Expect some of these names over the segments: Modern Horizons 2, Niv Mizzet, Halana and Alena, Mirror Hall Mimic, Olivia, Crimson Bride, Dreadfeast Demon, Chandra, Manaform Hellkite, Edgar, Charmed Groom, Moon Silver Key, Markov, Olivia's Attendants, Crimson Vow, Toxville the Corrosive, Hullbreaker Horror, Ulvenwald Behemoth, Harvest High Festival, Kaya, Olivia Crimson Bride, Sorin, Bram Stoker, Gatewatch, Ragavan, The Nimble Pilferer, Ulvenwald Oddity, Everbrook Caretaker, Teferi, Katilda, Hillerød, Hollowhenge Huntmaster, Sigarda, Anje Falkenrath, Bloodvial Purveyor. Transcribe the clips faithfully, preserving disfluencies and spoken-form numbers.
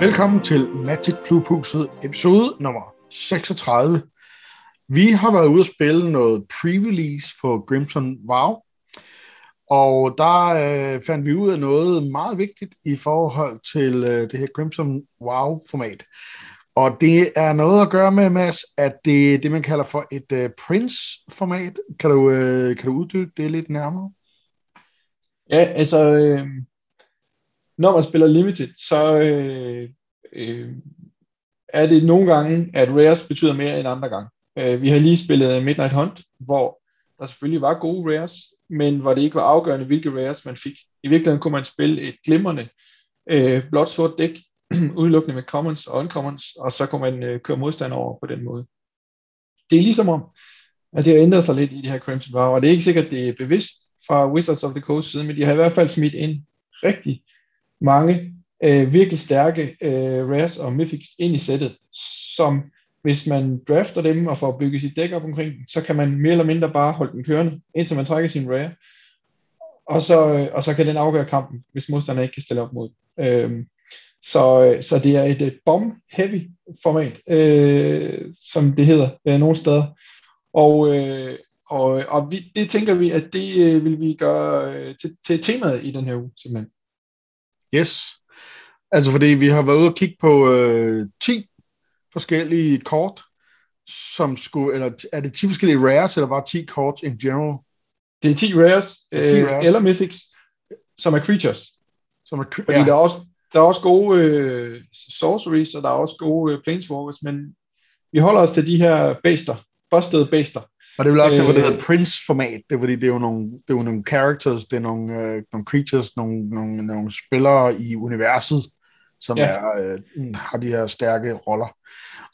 Velkommen til Magicklubhuset episode nummer seksogtredive. Vi har været ude at spille noget pre-release på Crimson Vow, og der øh, fandt vi ud af noget meget vigtigt i forhold til øh, det her Crimson Vow-format. Og det er noget at gøre med, Mads, at det er det, man kalder for et øh, Prince-format. Kan du, øh, kan du uddybe det lidt nærmere? Ja, altså... Øh... Når man spiller Limited, så øh, øh, er det nogle gange, at rares betyder mere end andre gange. Øh, vi har lige spillet Midnight Hunt, hvor der selvfølgelig var gode rares, men hvor det ikke var afgørende, hvilke rares man fik. I virkeligheden kunne man spille et glimrende øh, blåt-sort dæk, udelukkende med commons og uncommons, og så kunne man øh, køre modstand over på den måde. Det er ligesom om, at det har ændret sig lidt i det her Crimson Vow, og det er ikke sikkert, det er bevidst fra Wizards of the Coast side, men de har i hvert fald smidt ind rigtig mange øh, virkelig stærke øh, rares og mythics ind i sættet, som hvis man drafter dem og får bygget sit dæk op omkring, så kan man mere eller mindre bare holde den kørende, indtil man trækker sin rare, og så, øh, og så kan den afgøre kampen, hvis modstanderne ikke kan stille op mod. Øh, så, så det er et øh, bomb-heavy format, øh, som det hedder øh, nogle steder, og øh, og, og vi, det tænker vi, at det øh, vil vi gøre øh, til, til temaet i den her uge, simpelthen. Yes, altså fordi vi har været ude og kigge på øh, ti forskellige kort, som skulle, eller er det ti forskellige rares, eller bare ti kort in general? Det er ti rares, øh, ti rares. Eller mythics, som er creatures. Som er, ja. Fordi der er også, der er også gode øh, sorceries, og der er også gode øh, planeswalkers, men vi holder os til de her baster, bustede baster. Og det er vel også øh, derfor, det hedder Prince-format, det er, fordi det er jo nogle, det er jo nogle characters, det er nogle, øh, nogle creatures, nogle, nogle, nogle spillere i universet, som ja. er, øh, har de her stærke roller.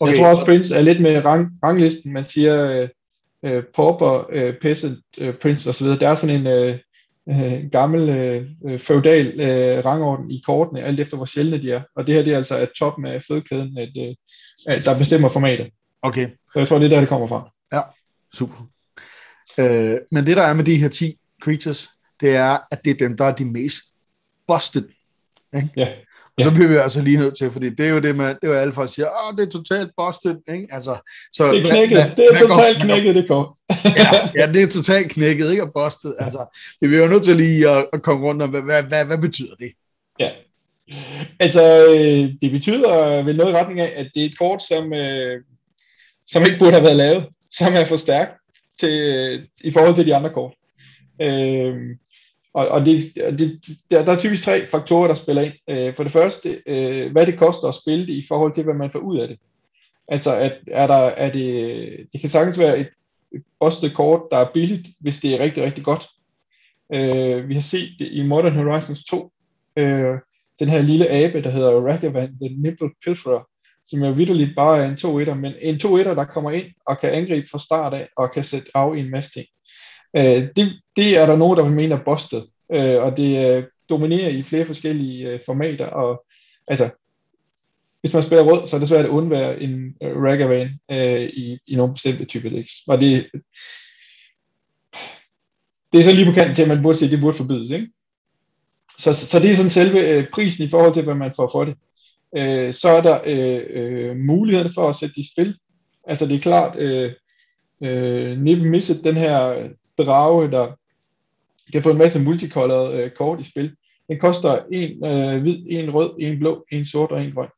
Okay. Jeg tror også, Prince er lidt med rang, ranglisten, man siger øh, pauper, øh, peasant, øh, prince osv. Der er sådan en øh, øh, gammel øh, feudal øh, rangorden i kortene, alt efter hvor sjældne de er. Og det her det er altså at toppen af fødekæden, at, øh, der bestemmer formatet. Okay. Så jeg tror, det er der, det kommer fra. Ja. Super. Øh, men det, der er med de her ti creatures, det er, at det er dem, der er de mest busted. Ikke? Yeah. Og så bliver vi altså lige nødt til, fordi det er jo det, man, det er jo alle folk siger, åh, det er totalt busted. Ikke? Altså, så, det er knækket. Hvad, hvad, det er totalt knækket, det går. ja, ja, det er totalt knækket, ikke? Og busted. Altså, vi er jo nødt til lige at, at komme rundt om, hvad, hvad, hvad, hvad betyder det? Ja. Yeah. Altså, øh, det betyder vel noget i retning af, at det er et kort, som, øh, som ikke burde have været lavet, som er for stærkt til, i forhold til de andre kort. Øhm, og og det, det, der, der er typisk tre faktorer, der spiller ind. Øh, for det første, øh, hvad det koster at spille det i forhold til, hvad man får ud af det. Altså, at, er der, er det, det kan sagtens være et busted kort, der er billigt, hvis det er rigtig, rigtig godt. Øh, vi har set det i Modern Horizons to. Øh, den her lille abe, der hedder Ragavan, The Nimble Pilferer, som jo vitterligt bare er en to-etter, men en to-etter, der kommer ind og kan angribe fra start af, og kan sætte af i en masse ting. Øh, det, det er der nogen, der vil mene er busted, øh, og det øh, dominerer i flere forskellige øh, formater, og altså, hvis man spiller rød, så er det svært at undvære en øh, Ragavan øh, i, i nogle bestemte typer decks. Og det, det er så lige på kanten til, at man burde sige, det burde forbydes, ikke? Så, så, så det er sådan selve øh, prisen i forhold til, hvad man får for det. Øh, så er der øh, øh, muligheden for at sætte det i spil. Altså det er klart, øh, øh, Niv Mizzet, den her drage, der kan få en masse multicolored øh, kort i spil, den koster en øh, hvid, en rød, en blå, en sort og en grøn.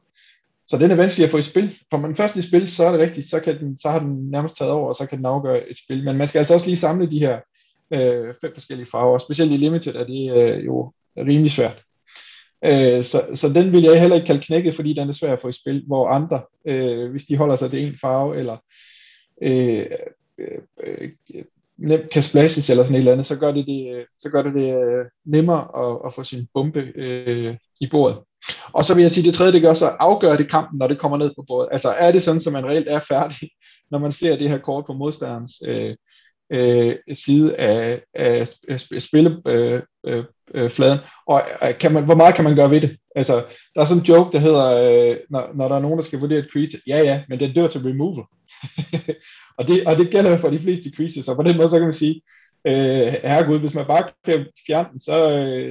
Så den er vanskelig at få i spil. For man først i spil, så er det rigtigt, så, kan den, så har den nærmest taget over, og så kan den afgøre et spil. Men man skal altså også lige samle de her øh, fem forskellige farver, og specielt i Limited er det øh, jo rimelig svært. Øh, så, så den vil jeg heller ikke kalde knækket, fordi den er svær at få i spil, hvor andre, øh, hvis de holder sig til en farve, eller øh, øh, nemt kan splashes eller sådan et eller andet, så gør det det, så gør det, det øh, nemmere at, at få sin bombe øh, i bordet. Og så vil jeg sige, det tredje, det gør så afgør det kampen, når det kommer ned på bordet. Altså er det sådan, som man reelt er færdig, når man ser det her kort på modstanderens øh, øh, side af, af spille. Øh, øh, fladen, og kan man, hvor meget kan man gøre ved det? Altså, der er sådan en joke, der hedder, øh, når, når der er nogen, der skal vurdere et creature, ja ja, men den dør til removal. og, det, og det gælder for de fleste creatures, og på den måde, så kan man sige, Øh, herregud, hvis man bare kan fjerne den, så,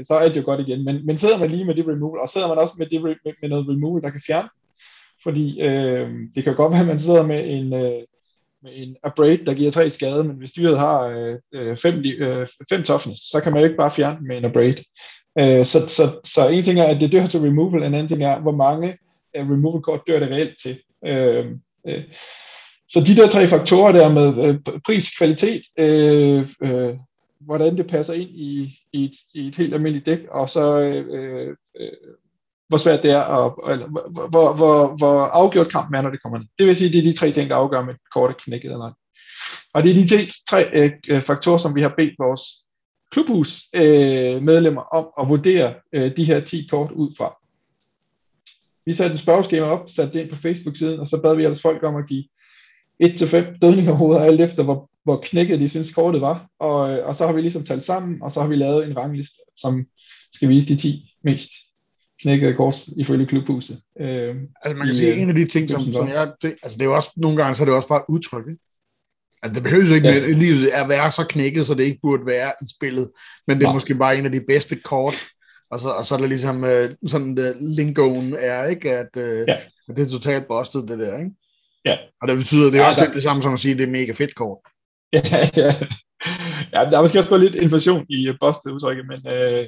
så er det jo godt igen. Men, men sidder man lige med det removal, og sidder man også med, det, med, med noget removal, der kan fjerne, fordi øh, det kan godt være, at man sidder med en, øh, med en abrade, der giver tre skade, men hvis dyret har øh, fem, øh, fem toughness, så kan man jo ikke bare fjerne den med en abrade. Øh, så, så, så en ting er, at det dør til removal, en anden ting er, hvor mange øh, removal kort dør det reelt til. Øh, øh. Så de der tre faktorer der med øh, pris, kvalitet, øh, øh, hvordan det passer ind i, i, et, i et helt almindeligt dæk, og så øh, øh, hvor svært det er, og, eller, hvor, hvor, hvor afgjort kampen er, når det kommer ned. Det vil sige, at det er de tre ting, der afgør, om et kort er knækket eller ej. Og det er de tre øh, faktorer, som vi har bedt vores klubhus øh, medlemmer om at vurdere øh, de her ti kort ud fra. Vi satte et spørgeskema op, satte det ind på Facebook-siden, og så bad vi altså folk om at give en til fem dødningerhoveder, alt efter hvor, hvor knækket de synes kortet var. Og, og så har vi ligesom talt sammen, og så har vi lavet en rangliste, som skal vise de ti mest knækkede kort ifølge klubhuset. Øh, altså man kan i, sige, en af de ting, som, som jeg... Altså det er jo også, nogle gange så er det også bare udtryk, ikke? Altså det behøver jo ikke ja. lige at være så knækket, så det ikke burde være i spillet, men det er ja. måske bare en af de bedste kort. Og så, og så er det ligesom sådan, uh, lingoen er, ikke? At, uh, ja. at det er totalt busted, det der, ikke? Ja. Og det betyder, at det er ja, også der... lidt det samme som at sige, at det er mega fedt kort. Ja, ja. ja, der er måske også lidt inflation i busted udtrykket, men øh,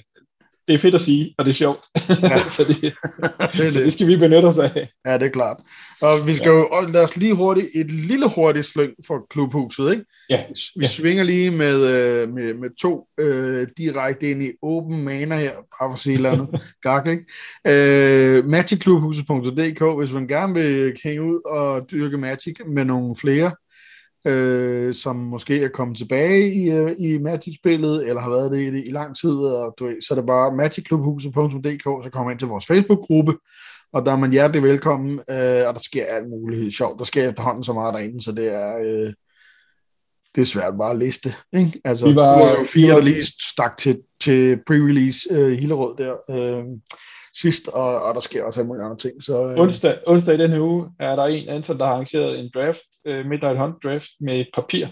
det er fedt at sige, og det er sjovt. Ja. så det, det, er det. det skal vi benytte os af. Ja, det er klart. Og vi skal ja. jo, lad os lige hurtigt, et lille hurtigt flyng for klubhuset, ikke? Ja. Vi ja. svinger lige med, med, med to øh, direkte ind i open mana her, bare for at sige et eller andet gak, ikke? Øh, magic klubhuset punktum d k, hvis man gerne vil hænge ud og dyrke Magic med nogle flere, Øh, som måske er kommet tilbage i, øh, i Magic-spillet, eller har været det i, i lang tid, og du, så er det bare magic klubhuset punktum d k, så kommer ind til vores Facebook-gruppe, og der er man hjertelig velkommen, øh, og der sker alt muligt sjovt, der sker efterhånden så meget derinde, så det er, øh, det er svært bare at liste, ikke? Altså, vi var jo fire, der lige stak til, til pre-release øh, Hillerød der, øh, sidst, og, og der sker også mange andre ting. Så, øh... onsdag, onsdag i den her uge er der en Anton, der har arrangeret en draft, øh, Midnight Hunt draft med papir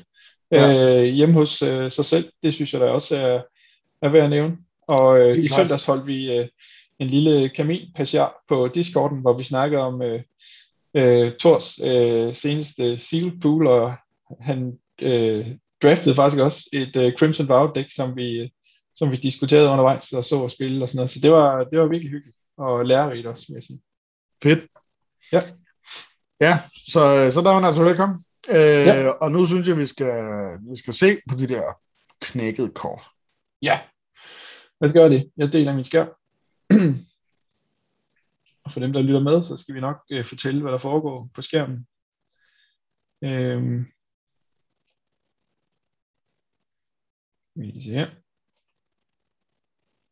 ja. øh, hjemme hos øh, sig selv. Det synes jeg da også er, er værd at nævne. Og øh, i søndags holdt vi øh, en lille kaminpassear på Discorden, hvor vi snakkede om øh, øh, Thors øh, seneste Seal Pool, og han øh, draftede faktisk også et øh, Crimson Vow deck, som vi... Øh, som vi diskuterede undervejs og så og spille og sådan noget. Så det var, det var virkelig hyggeligt og lærerigt også, vil jeg sige. Fedt. Ja. Ja, så, så der var han altså velkommen. Øh, ja. Og nu synes jeg, vi skal, vi skal se på de der knækkede kort. Ja, lad os gøre det. Jeg deler min skærm. Og for dem, der lytter med, så skal vi nok øh, fortælle, hvad der foregår på skærmen. Øh. Vi kan se her.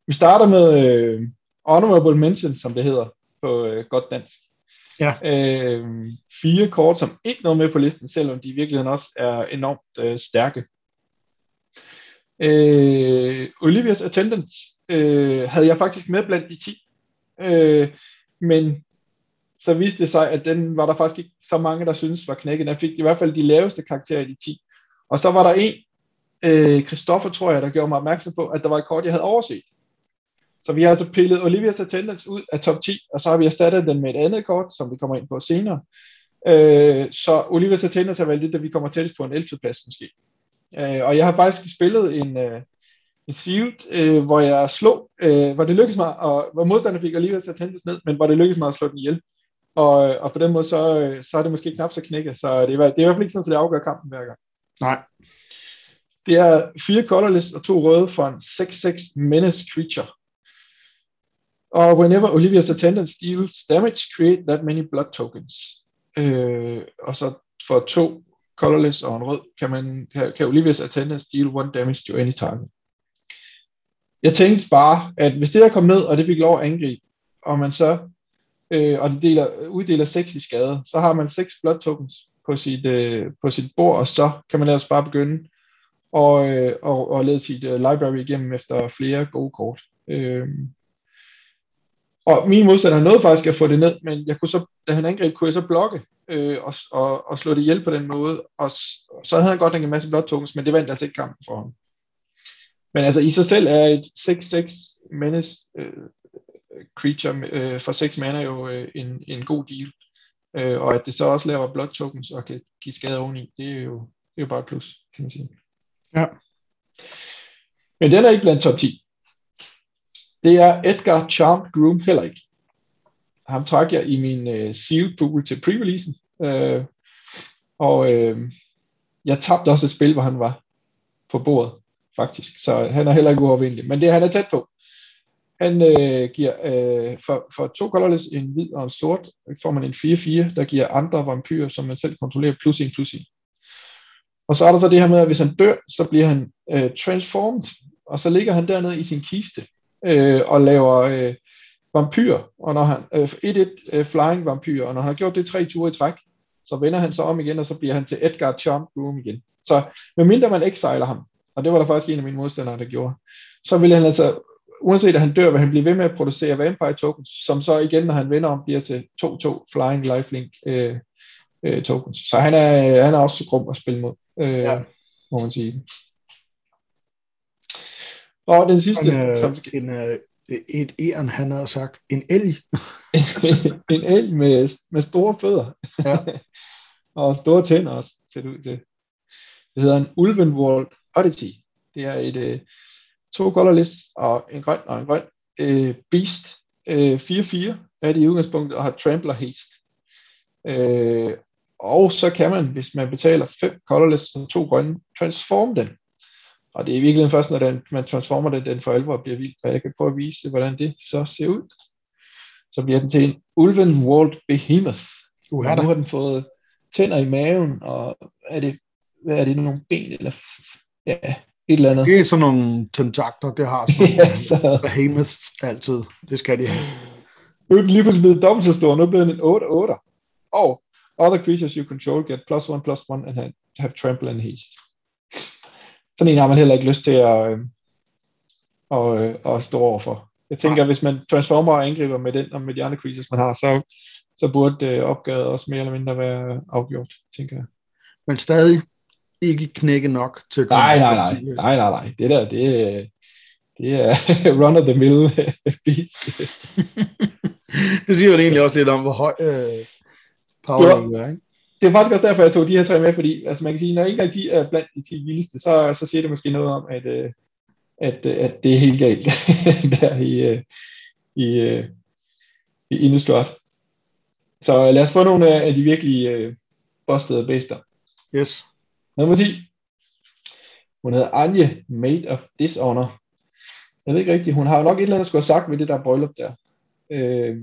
Vi starter med øh, honorable mention, som det hedder på øh, godt dansk. Ja. Øh, fire kort, som ikke nåede med på listen, selvom de i virkeligheden også er enormt øh, stærke. Øh, Olivia's Attendants øh, havde jeg faktisk med blandt de ti, øh, men så viste det sig, at den var der faktisk ikke så mange, der synes var knækket. Jeg fik i hvert fald de laveste karakterer i de ti. Og så var der en, øh, Christoffer tror jeg, der gjorde mig opmærksom på, at der var et kort, jeg havde overset. Så vi har altså pillet Olivia's Attendance ud af top ti, og så har vi erstattet den med et andet kort, som vi kommer ind på senere. Øh, så Olivia's Attendance har været det, der vi kommer tættest på en ellevte plads måske. Øh, og jeg har faktisk spillet en, øh, en sealed, øh, hvor jeg slog, øh, hvor det lykkedes mig, og hvor modstanderne fik Olivia's Attendance ned, men hvor det lykkedes mig at slå den ihjel. Og, og på den måde, så, så er det måske knap så knækket, så det er, det er i hvert fald ikke sådan, at det afgør kampen hver gang. Nej. Det er fire colorless og to røde for en seks seks menace creature. Og whenever Olivia's Attendance deals damage, create that many blood tokens. Øh, og så for to colorless og en rød, kan, man, kan Olivia's Attendance deal one damage to any target. Jeg tænkte bare, at hvis det her kom ned, og det fik lov at angribe, og man så øh, og det deler, uddeler seks i skade, så har man seks blood tokens på sit, øh, på sit bord, og så kan man altså bare begynde og, øh, og, og lede sit øh, library igennem efter flere gode kort. Øh, Og min modstander nåede faktisk at få det ned, men jeg kunne så, da han angreb, kunne jeg så blokke øh, og, og, og slå det ihjel på den måde. Og, og så havde han godt nok en masse blot tokens, men det vandt altså ikke kampen for ham. Men altså i sig selv er et seks seks menace øh, creature øh, for seks mana jo øh, en, en god deal. Øh, og at det så også laver blood tokens og kan give skade oveni, det er jo, det er jo bare et plus, kan man sige. Ja. Men den er ikke blandt top ti. Det er Edgar Charmed Groom heller ikke. Ham trak jeg i min øh, sealed pool til pre-releasen. Øh, og øh, jeg tabte også et spil, hvor han var på bordet, faktisk. Så han er heller ikke uovervindelig. Men det han er tæt på. Han øh, giver øh, for, for to colorless, en hvid og en sort, får man en fire fire, der giver andre vampyrer, som man selv kontrollerer, plus en, plus en. Og så er der så det her med, at hvis han dør, så bliver han øh, transformed, og så ligger han dernede i sin kiste øh, og laver øh, vampyr, og når han øh, et et øh, flying vampyr, og når han har gjort det tre ture i træk, så vender han sig om igen, og så bliver han til Edgar Charmed Groom igen. Så medmindre man exiler ham, og det var der faktisk en af mine modstandere, der gjorde, så ville han altså, uanset at han dør, vil han blive ved med at producere vampire tokens, som så igen, når han vender om, bliver til to to flying lifelink øh, øh, tokens. Så han er, han er også grum at spille mod, øh, ja. Må man sige. Og den sidste, han, øh, som skal... en, øh... Et æren, han havde sagt. En elg. en elg med, med store fødder. Ja. Og store tænder også, ser det ud til. Det hedder en Ulvenwald Oddity. Det er et øh, to colorless og en grøn og en grøn øh, beast. Øh, fire fire er det i udgangspunktet og har trampler haste. Øh, og så kan man, hvis man betaler fem colorless og to grønne, transform den. Og det er i virkeligheden først, når den, man transformer den, den for alvor bliver vildt. Og jeg kan prøve at vise, hvordan det så ser ud. Så bliver den til en Ulvenwald Behemoth. Uh, nu har den fået tænder i maven, og er det, hvad er det, nogle ben, eller ja, et eller andet. Det er sådan nogle tentakler, det har sådan ja, så... Behemoths altid. Det skal de have. Nu er den lige pludselig blevet dobbelt så stor, nu bliver den en otte otte. Og other creatures you control get plus one, plus one, and have trample and haste. Sådan en har man heller ikke lyst til at, øh, og, øh, at stå overfor. Jeg tænker, at hvis man transformer og angriber med den og med de andre creatures, man har, så, så burde øh, opgavet også mere eller mindre være afgjort, tænker jeg. Men stadig ikke knække nok til at komme. Nej, nej, nej. nej, nej, nej. Det der, det, det er run-of-the-mill beast. Det siger jo egentlig også lidt om, hvor høj øh, power det er, ikke? Det er faktisk også derfor, jeg tog de her tre med, fordi altså man kan sige, når ikke engang de er blandt de ti vildeste, så, så siger det måske noget om, at, at, at det er helt galt der i, i, i Innistrad. Så lad os få nogle af de virkelig bustede bæster. Yes. Nummer ti. Hun hedder Anje, Maid of Dishonor. Jeg ved ikke rigtigt, hun har jo nok et eller andet, der skulle have sagt ved det der bryllup der. Øh,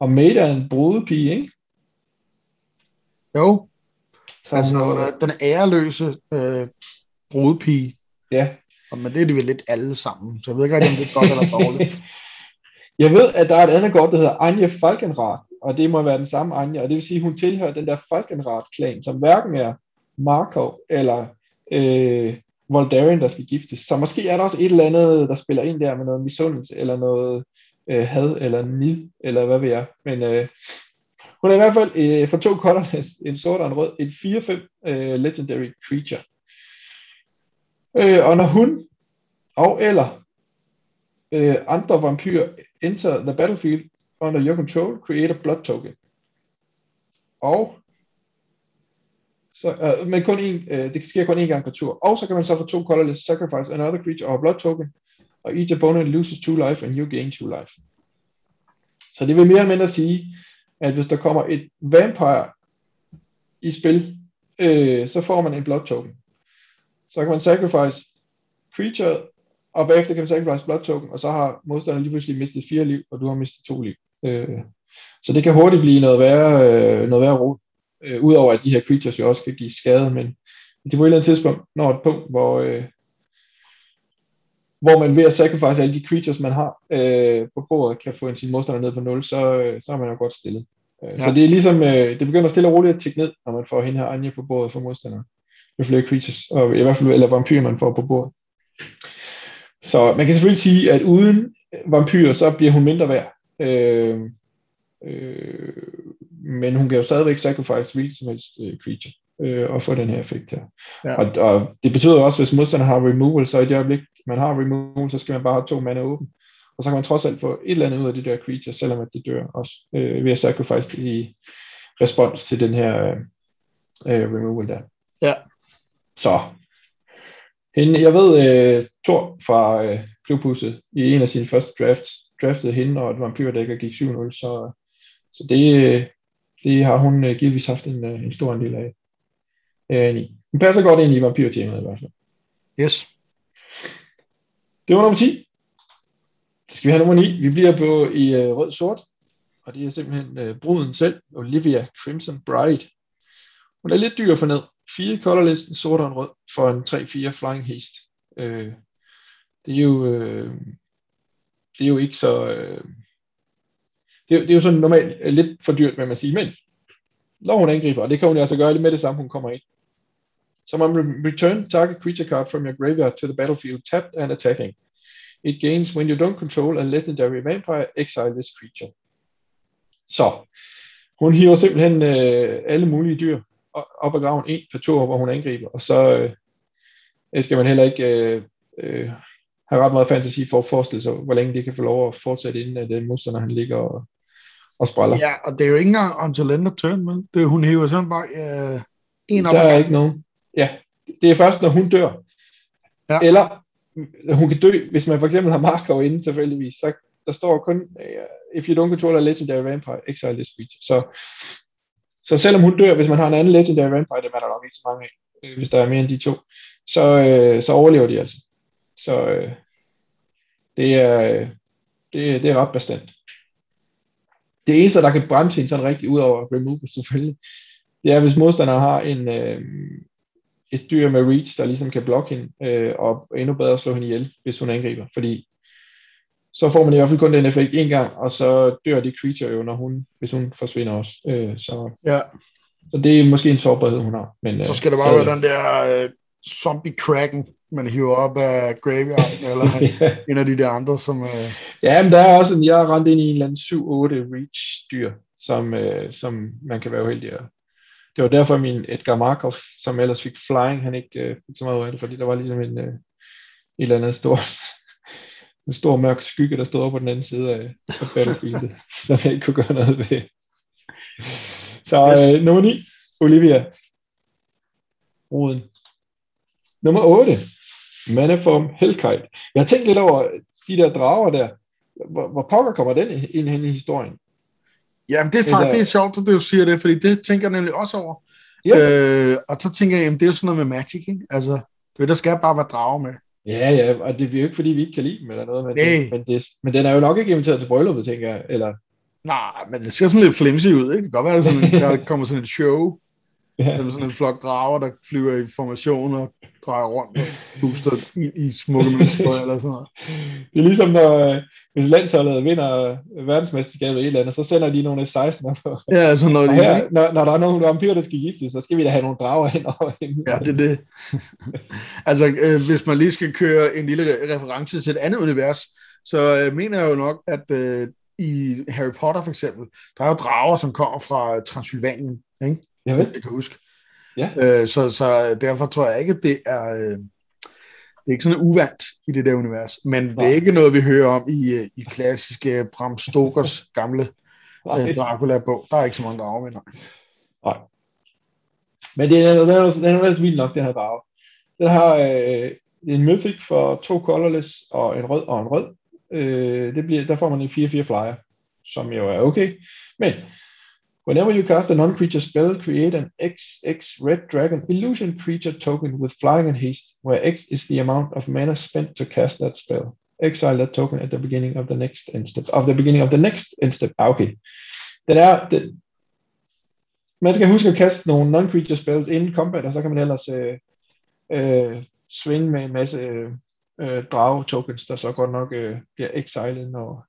og Maid er en brudepige, ikke? Jo, så, altså den æreløse øh, brudepige. Ja. Og, men det er de vel lidt alle sammen, så jeg ved ikke, om det er godt eller dårligt. Jeg ved, at der er et andet kort, der hedder Anje Falkenrath, og det må være den samme Anje, og det vil sige, at hun tilhører den der Falkenrath-klan, som hverken er Markov eller øh, Voldaren, der skal giftes. Så måske er der også et eller andet, der spiller ind der med noget misundelse, eller noget øh, had, eller nid, eller hvad ved jeg, men... Øh, Hun er i hvert fald øh, for to colorless, en sort og en rød, en fire fem øh, legendary creature. Øh, og når hun og eller øh, andre vampyrer enter the battlefield under your control, create a blood token. Og så, øh, men kun en, øh, det sker kun en gang på tur. Og så kan man så for to colorless sacrifice another creature or blood token, og each opponent loses two life and you gain two life. Så det vil mere eller mindre sige, at hvis der kommer et vampire i spil, øh, så får man en blood token. Så kan man sacrifice creature, og bagefter kan man sacrifice blood token, og så har modstanderen lige pludselig mistet fire liv, og du har mistet to liv. Øh, så det kan hurtigt blive noget værre, øh, noget værre rod, øh, udover at de her creatures jo også kan give skade, men det er på et eller andet tidspunkt når et punkt, hvor, øh, hvor man ved at sacrifice alle de creatures, man har øh, på bordet, kan få en sin modstander ned på nul, så, øh, så er man jo godt stillet. Øh, ja. Så det er ligesom, øh, det begynder stille og roligt at tikke ned, når man får hende her Anja på bordet for modstanderen. Jo flere creatures, og i hvert fald, eller vampyrer, man får på bordet. Så man kan selvfølgelig sige, at uden vampyrer, så bliver hun mindre værd. Øh, øh, men hun kan jo stadigvæk sacrifice hvilket som helst øh, creature. øh, at få den her effekt her. Ja. Og, og det betyder også, hvis modstander har removal, så i det øjeblik, man har removal, så skal man bare have to mana åben. Og så kan man trods alt få et eller andet ud af de der creatures, selvom at de dør også, øh, ved at sacrifice i respons til den her øh, removal der. Ja. Så. Hende, jeg ved, øh, Thor fra øh, Klubhuset i en af sine første drafts, draftede hende, og et vampyrdækker gik syv nul, så, så det, øh, det har hun øh, givetvis haft en, en stor del af. Øh, hun passer godt ind i vampyrtemaet i hvert fald. Yes. Det var nummer ti. Så skal vi have nummer ni. Vi bliver på i øh, rød-sort, og det er simpelthen øh, bruden selv, Olivia Crimson Bride. Hun er lidt dyr for ned. Fire colorlisten, sort og en rød, for en tre fire flying haste. Øh, det er jo øh, det er jo ikke så øh, det, er, det er jo sådan normalt lidt for dyrt, hvad man siger, men når hun angriber, og det kan hun altså gøre lige med det samme, hun kommer ind. Så man return target creature card from your graveyard to the battlefield tapped and attacking. It gains when you don't control a legendary vampire, exile this creature. Så hun hiver simpelthen øh, alle mulige dyr op ad graven en på to, hvor hun angriber, og så øh, skal man heller ikke øh, øh, have ret meget fantasi for at forestille sig, hvor længe det kan få lov at fortsætte, inden at den modstander han ligger og, og spræller. Ja, og det er jo ikke engang until end of turn, men det, hun hiver sådan bare øh, en op ad graven. Der er ikke nogen. Ja, det er først, når hun dør. Ja. Eller hun kan dø, hvis man for eksempel har Markov inde tilfældigvis, så der står kun if you don't control a legendary vampire, exile this creature. Så Så selvom hun dør, hvis man har en anden legendary vampire, det er der nok ikke så mange af, hvis der er mere end de to, så, øh, så overlever de altså. Så øh, det, er, det, det er ret bestemt. Det eneste, der kan bremse hende sådan rigtig ud over removal selvfølgelig, det er, hvis modstanderen har en, øh, et dyr med reach, der ligesom kan blokke hende, øh, og endnu bedre slå hende ihjel, hvis hun angriber. Fordi så får man i hvert fald kun den effekt en gang, og så dør de creature jo, når hun, hvis hun forsvinder også. Øh, så, ja. Så det er måske en sårbarhed, hun har. Men, så skal øh, der bare så, være den der øh, zombie-kraken, man hiver op af graveyarden, eller ja. En af de der andre, som... Øh... Ja, men der er også en, jeg har rendt ind i en eller anden syv otte reach-dyr, som, øh, som man kan være uheldig af. Det var derfor min Edgar Markov, som ellers fik flying, han ikke øh, fik så meget ud af det, fordi der var ligesom en, øh, et eller andet stort... en stor mørk skygge, der stod på den anden side af, af battlefieldet, som jeg ikke kunne gøre noget ved. Så yes. øh, nummer ni, Olivia. Roden. Nummer otte, Manaform Hellkite. Jeg har tænkt lidt over de der drager der. Hvor, hvor pokker kommer den ind hen i historien? Jamen det er faktisk det er sjovt, at du siger det, fordi det tænker jeg nemlig også over. Ja. Øh, og så tænker jeg, jamen det er jo sådan noget med magic, ikke? Altså, det der skal bare være drager med. Ja, ja, og det er jo ikke, fordi vi ikke kan lide dem eller noget, men, det, men, det, men den er jo nok ikke inviteret til brylluppet, tænker jeg, eller... Nej, men det ser sådan lidt flimsy ud, ikke? Det kan godt være, sådan, der kommer sådan et show, ja. Eller sådan en flok drager, der flyver i formation og drejer rundt og puster i, i smukke mønstre eller sådan noget. Det er ligesom, når hvis landsholdet vinder verdensmesterskabet i et eller andet, så sender de nogle F seksten. Ja, sådan noget. Her, når, når der er nogle vampyrer, der skal giftes, så skal vi da have nogle drager hen over hende. Ja, det er det. Altså, øh, hvis man lige skal køre en lille reference til et andet univers, så øh, mener jeg jo nok, at øh, i Harry Potter for eksempel, der er jo drager, som kommer fra Transylvanien, ikke? Ja, vel? Jeg kan huske. Ja. Øh, så, så derfor tror jeg ikke, at det er... Øh, Det er ikke sådan uvandt i det der univers, men nej. Det er ikke noget, vi hører om i, i klassiske Bram Stokers gamle øh, Dracula-bog. Der er ikke så mange drager med, nej. Nej. Men det er noget vildt nok, den her drage. Den har øh, en mythic for to colorless og en rød og en rød. Øh, det bliver, der får man en fire fire flyer, som jo er okay. Men whenever you cast a non-creature spell, create an X X Red Dragon Illusion creature token with flying and haste, where X is the amount of mana spent to cast that spell. Exile that token at the beginning of the next end step. Of the beginning of the next end step. Ah, okay. Den er, den, man skal huske at kaste nogle non-creature spells inden combat, og så kan man ellers øh, øh, svinge med en masse øh, drage tokens, der så godt nok øh, bliver exilet, når,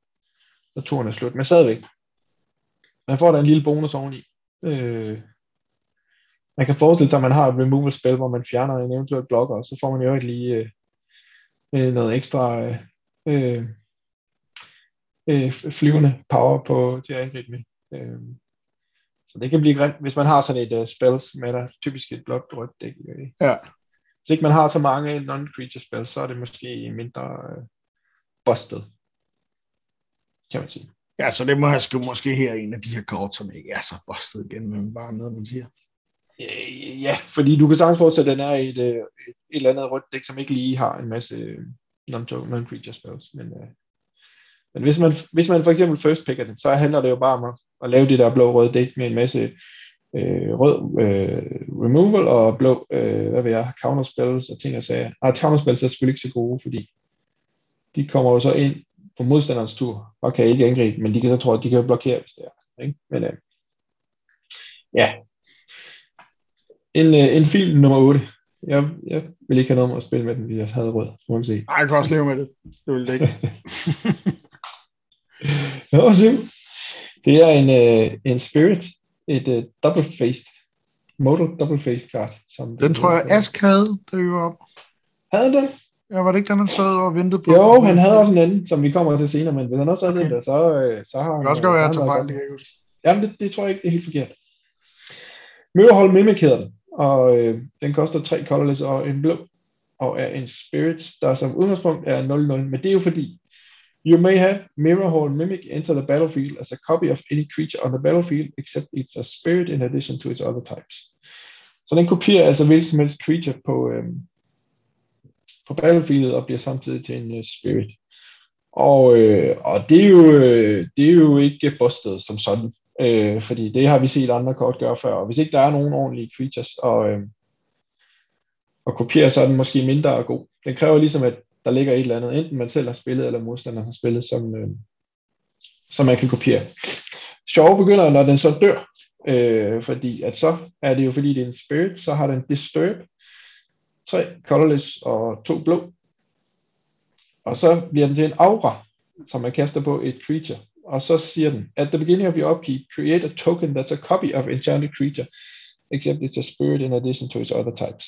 når turen er slut. Men stadigvæk. Man får da en lille bonus oveni. Øh, man kan forestille sig, at man har et removal-spil, hvor man fjerner en eventuel blokker, og så får man jo ikke lige øh, noget ekstra øh, øh, flyvende power på, til at angribe med. Øh, Så det kan blive grimt, hvis man har sådan et uh, spells med dig, typisk et blot rødt dæk. Ja. Hvis ikke man har så mange non-creature spells, så er det måske mindre uh, busted, kan man sige. Ja, så det må have sgu måske her en af de her kort, som ikke er så busted igen, men bare med, man siger. Ja, fordi du kan sagtens fortsætte, at den er et, et, et eller andet rødt dæk, som ikke lige har en masse non-creature spells. Men, uh, men hvis, man, hvis man for eksempel first picker den, så handler det jo bare om at, at lave det der blå-røde dæk med en masse øh, rød øh, removal og blå, øh, hvad ved jeg, counterspells og ting og sager. Ah, counterspells er selvfølgelig ikke så gode, fordi de kommer jo så ind på modstanderens tur og kan ikke angribe, men de kan så tro, at de kan blokere, hvis det er. Ikke? Men øh, ja. En, en film nummer otte. Jeg, jeg ville ikke have noget med at spille med den, fordi jeg havde rød. Uanset. Ej, jeg kan også leve med det. Det ville det ikke. Nå, Sim. Det er en, en spirit. Et uh, double-faced. Modal double-faced card. Som den tror jeg, Ask havde, da vi var oppe. Havde den? Ja, var det ikke den, han sad og ventede på? Jo, han havde også en anden, som vi kommer til senere, men hvis han også havde okay. den der, så, så har han... Det kan også godt være, at jeg tager fejl, det kan jeg huske. Jamen, det, det tror jeg ikke, det er helt forkert. Mirror Hall Mimic hedder den, og øh, den koster tre colorless og en blå, og er en spirit, der som udgangspunkt er nul nul, men det er jo fordi, you may have Mirror Hall Mimic enter the battlefield as a copy of any creature on the battlefield, except it's a spirit in addition to its other types. Så den kopierer altså hvilket som helst creature på, øh, på battlefieldet, og bliver samtidig til en uh, spirit. Og, øh, og det, er jo, øh, det er jo ikke busted som sådan. Øh, fordi det har vi set andre kort gøre før, og hvis ikke der er nogen ordentlige creatures og, øh, og kopiere, så er den måske mindre god. Den kræver ligesom, at der ligger et eller andet, enten man selv har spillet, eller modstanderen har spillet, som, øh, som man kan kopiere. Sjove begynder, når den så dør, øh, fordi at så er det jo, fordi det er en spirit, så har den disturb, tre colorless og to blå, og så bliver den til en aura, som man kaster på et creature. Og så siger den, at the beginning of your upkeep, create a token that's a copy of enchanted creature, except it's a spirit in addition to its other types.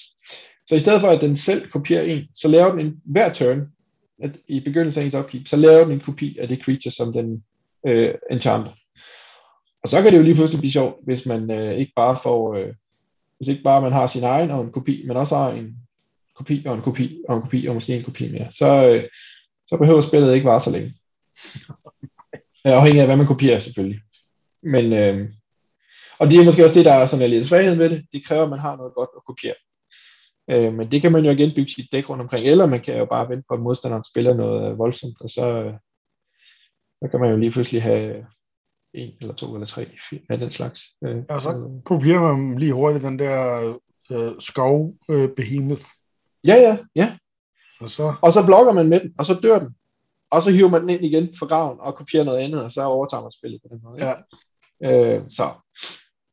Så i stedet for, at den selv kopierer en, så laver den en, hver turn, at i begyndelsen af ens upkeep, så laver den en kopi af det creature, som den øh, enchanter. Og så kan det jo lige pludselig blive sjovt, hvis man øh, ikke bare får, øh, hvis ikke bare man har sin egen og en kopi, men også har en kopi og en kopi og en kopi og måske en kopi mere. Så, øh, så behøver spillet ikke vare så længe. Afhængig af, hvad man kopierer, selvfølgelig. Men, øh, og det er måske også det, der er sådan lidt svaghed ved det. Det kræver, at man har noget godt at kopiere. Øh, men det kan man jo genbygge sit dæk rundt omkring, eller man kan jo bare vente på, at modstanderen spiller noget voldsomt, og så, så kan man jo lige pludselig have en, eller to, eller tre af den slags. Øh, og så kopierer man lige hurtigt den der øh, skov øh, behemoth. Ja, ja, ja. Og så... og så blokker man med den, og så dør den. Og så hiver man den ind igen fra graven og kopierer noget andet, og så overtager man spillet på den måde. Ja. Øh, så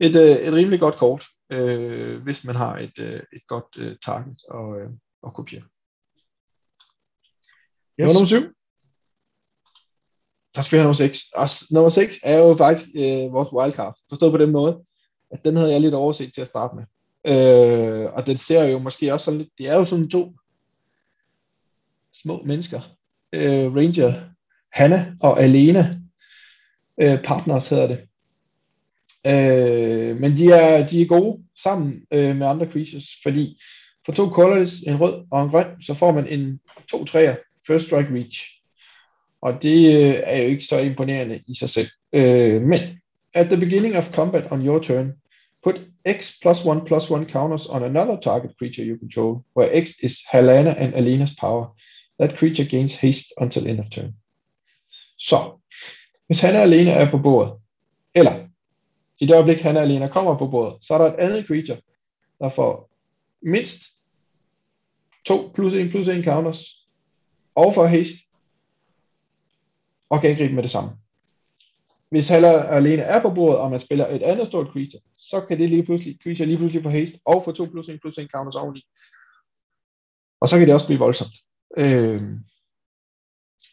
et, øh, et rimelig godt kort, øh, hvis man har et, øh, et godt øh, target og, øh, og kopiere. Yes. Nummer syv. Der skal vi have nummer seks. Og nummer seks er jo faktisk øh, vores wildcard. Forstået på den måde, at den havde jeg lidt overset til at starte med. Øh, og den ser jo måske også sådan lidt, det er jo sådan to små mennesker. Uh, Ranger Hanna og Alena, uh, partners hedder det, uh, men de er, de er gode sammen uh, med andre creatures, fordi for to colorless, en rød og en grøn, så får man en to træer first strike reach, og det uh, er jo ikke så imponerende i sig selv, uh, men at the beginning of combat on your turn, put X plus one plus one counters on another target creature you control, where X is Halana and Alenas power. That creature gains haste until end of turn. Så, hvis han er alene er på bordet, eller i det øjeblik, han er alene kommer på bordet, så er der et andet creature, der får mindst to plus en plus en counters, og får haste, og kan angribe med det samme. Hvis han er alene er på bordet, og man spiller et andet stort creature, så kan det lige pludselig, creature lige pludselig få haste, og få to plus en plus en counters oveni. Og så kan det også blive voldsomt. Øh,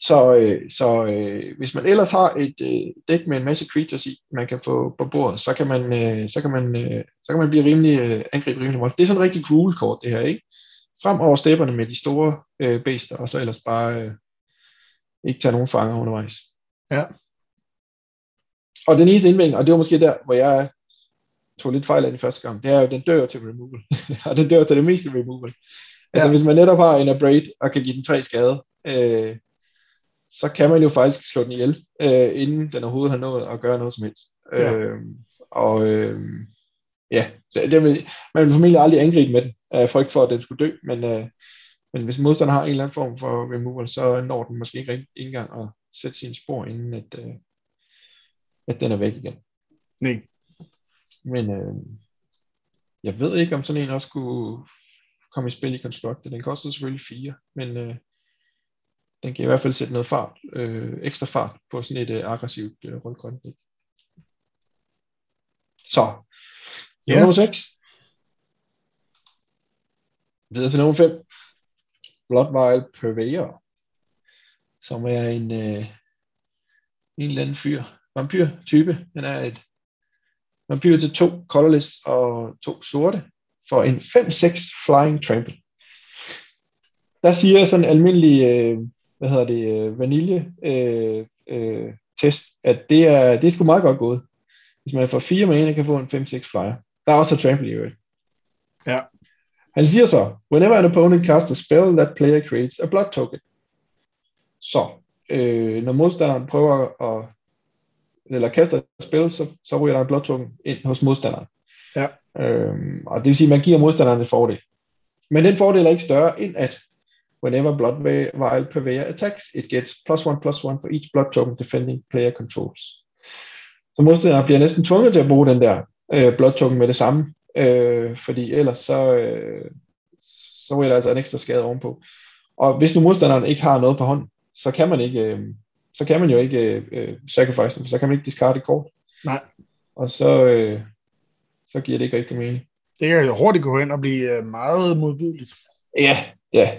så øh, så øh, hvis man ellers har et øh, dæk med en masse creatures i, man kan få på bordet, så kan man øh, så kan man øh, så kan man blive rimelig øh, angribe rimelig meget. Det er sådan en rigtig gruel kort det her, ikke? Frem over stepperne med de store øh, bæster, og så ellers bare øh, ikke tage nogen fanger undervejs. Ja. Og den eneste indvending, og det var måske der, hvor jeg tog lidt fejl af den første gang, det er jo, den dør til removal, og den dør til det meste removal. Altså ja. Hvis man netop har en abrade og kan give den tre skade, øh, så kan man jo faktisk slå den ihjel, øh, inden den overhovedet har nået at gøre noget som helst. Ja. Øh, og øh, ja, det vil, man vil formentlig aldrig angribe med den, af frygt for, at den skulle dø, men, øh, men hvis modstanderen har en eller anden form for removal, så når den måske ikke, ikke engang at sætte sine spor, inden at, øh, at den er væk igen. Nej. Men øh, jeg ved ikke, om sådan en også kunne komme i spil i Constructed. Den kostede selvfølgelig fire, men øh, den kan i hvert fald sætte noget fart, øh, ekstra fart på sådan et øh, aggressivt øh, rød-grønt dæk. Så, yeah. Nummer seks. Videre til nummer fem. Bloodvial Purveyor, som er en, øh, en eller anden fyr. Vampyr-type. Den er et vampyr til to colorless og to sorte for en fem seks Flying Trample. Der siger sådan en almindelig øh, hvad hedder det, vanilje øh, øh, test, at det er, det er sgu meget godt gået. Hvis man får fire med en, kan få en fem seks flyer. Der er også trample i øvrigt. Ja. Han siger så, whenever an opponent casts a spell, that player creates a blood token. Så, øh, når modstanderen prøver at eller kaster et spil, så, så ryger der en blodtoken ind hos modstanderen. Ja. Øhm, og det vil sige, at man giver modstanderen en fordel. Men den fordel er ikke større, end at whenever Bloodvial Purveyor attacks, it gets plus one, plus one for each blodtoken defending player controls. Så modstanderen bliver næsten tvunget til at bruge den der øh, blodtoken med det samme, øh, fordi ellers så, øh, så ryger der altså en ekstra skade ovenpå. Og hvis nu modstanderen ikke har noget på hånden, så kan man ikke... Øh, så kan man jo ikke øh, sacrifice dem, så kan man ikke discarde et kort. Nej. Og så, øh, så giver det ikke rigtig mening. Det kan jo hurtigt gå ind og blive meget modbydeligt. Ja, ja.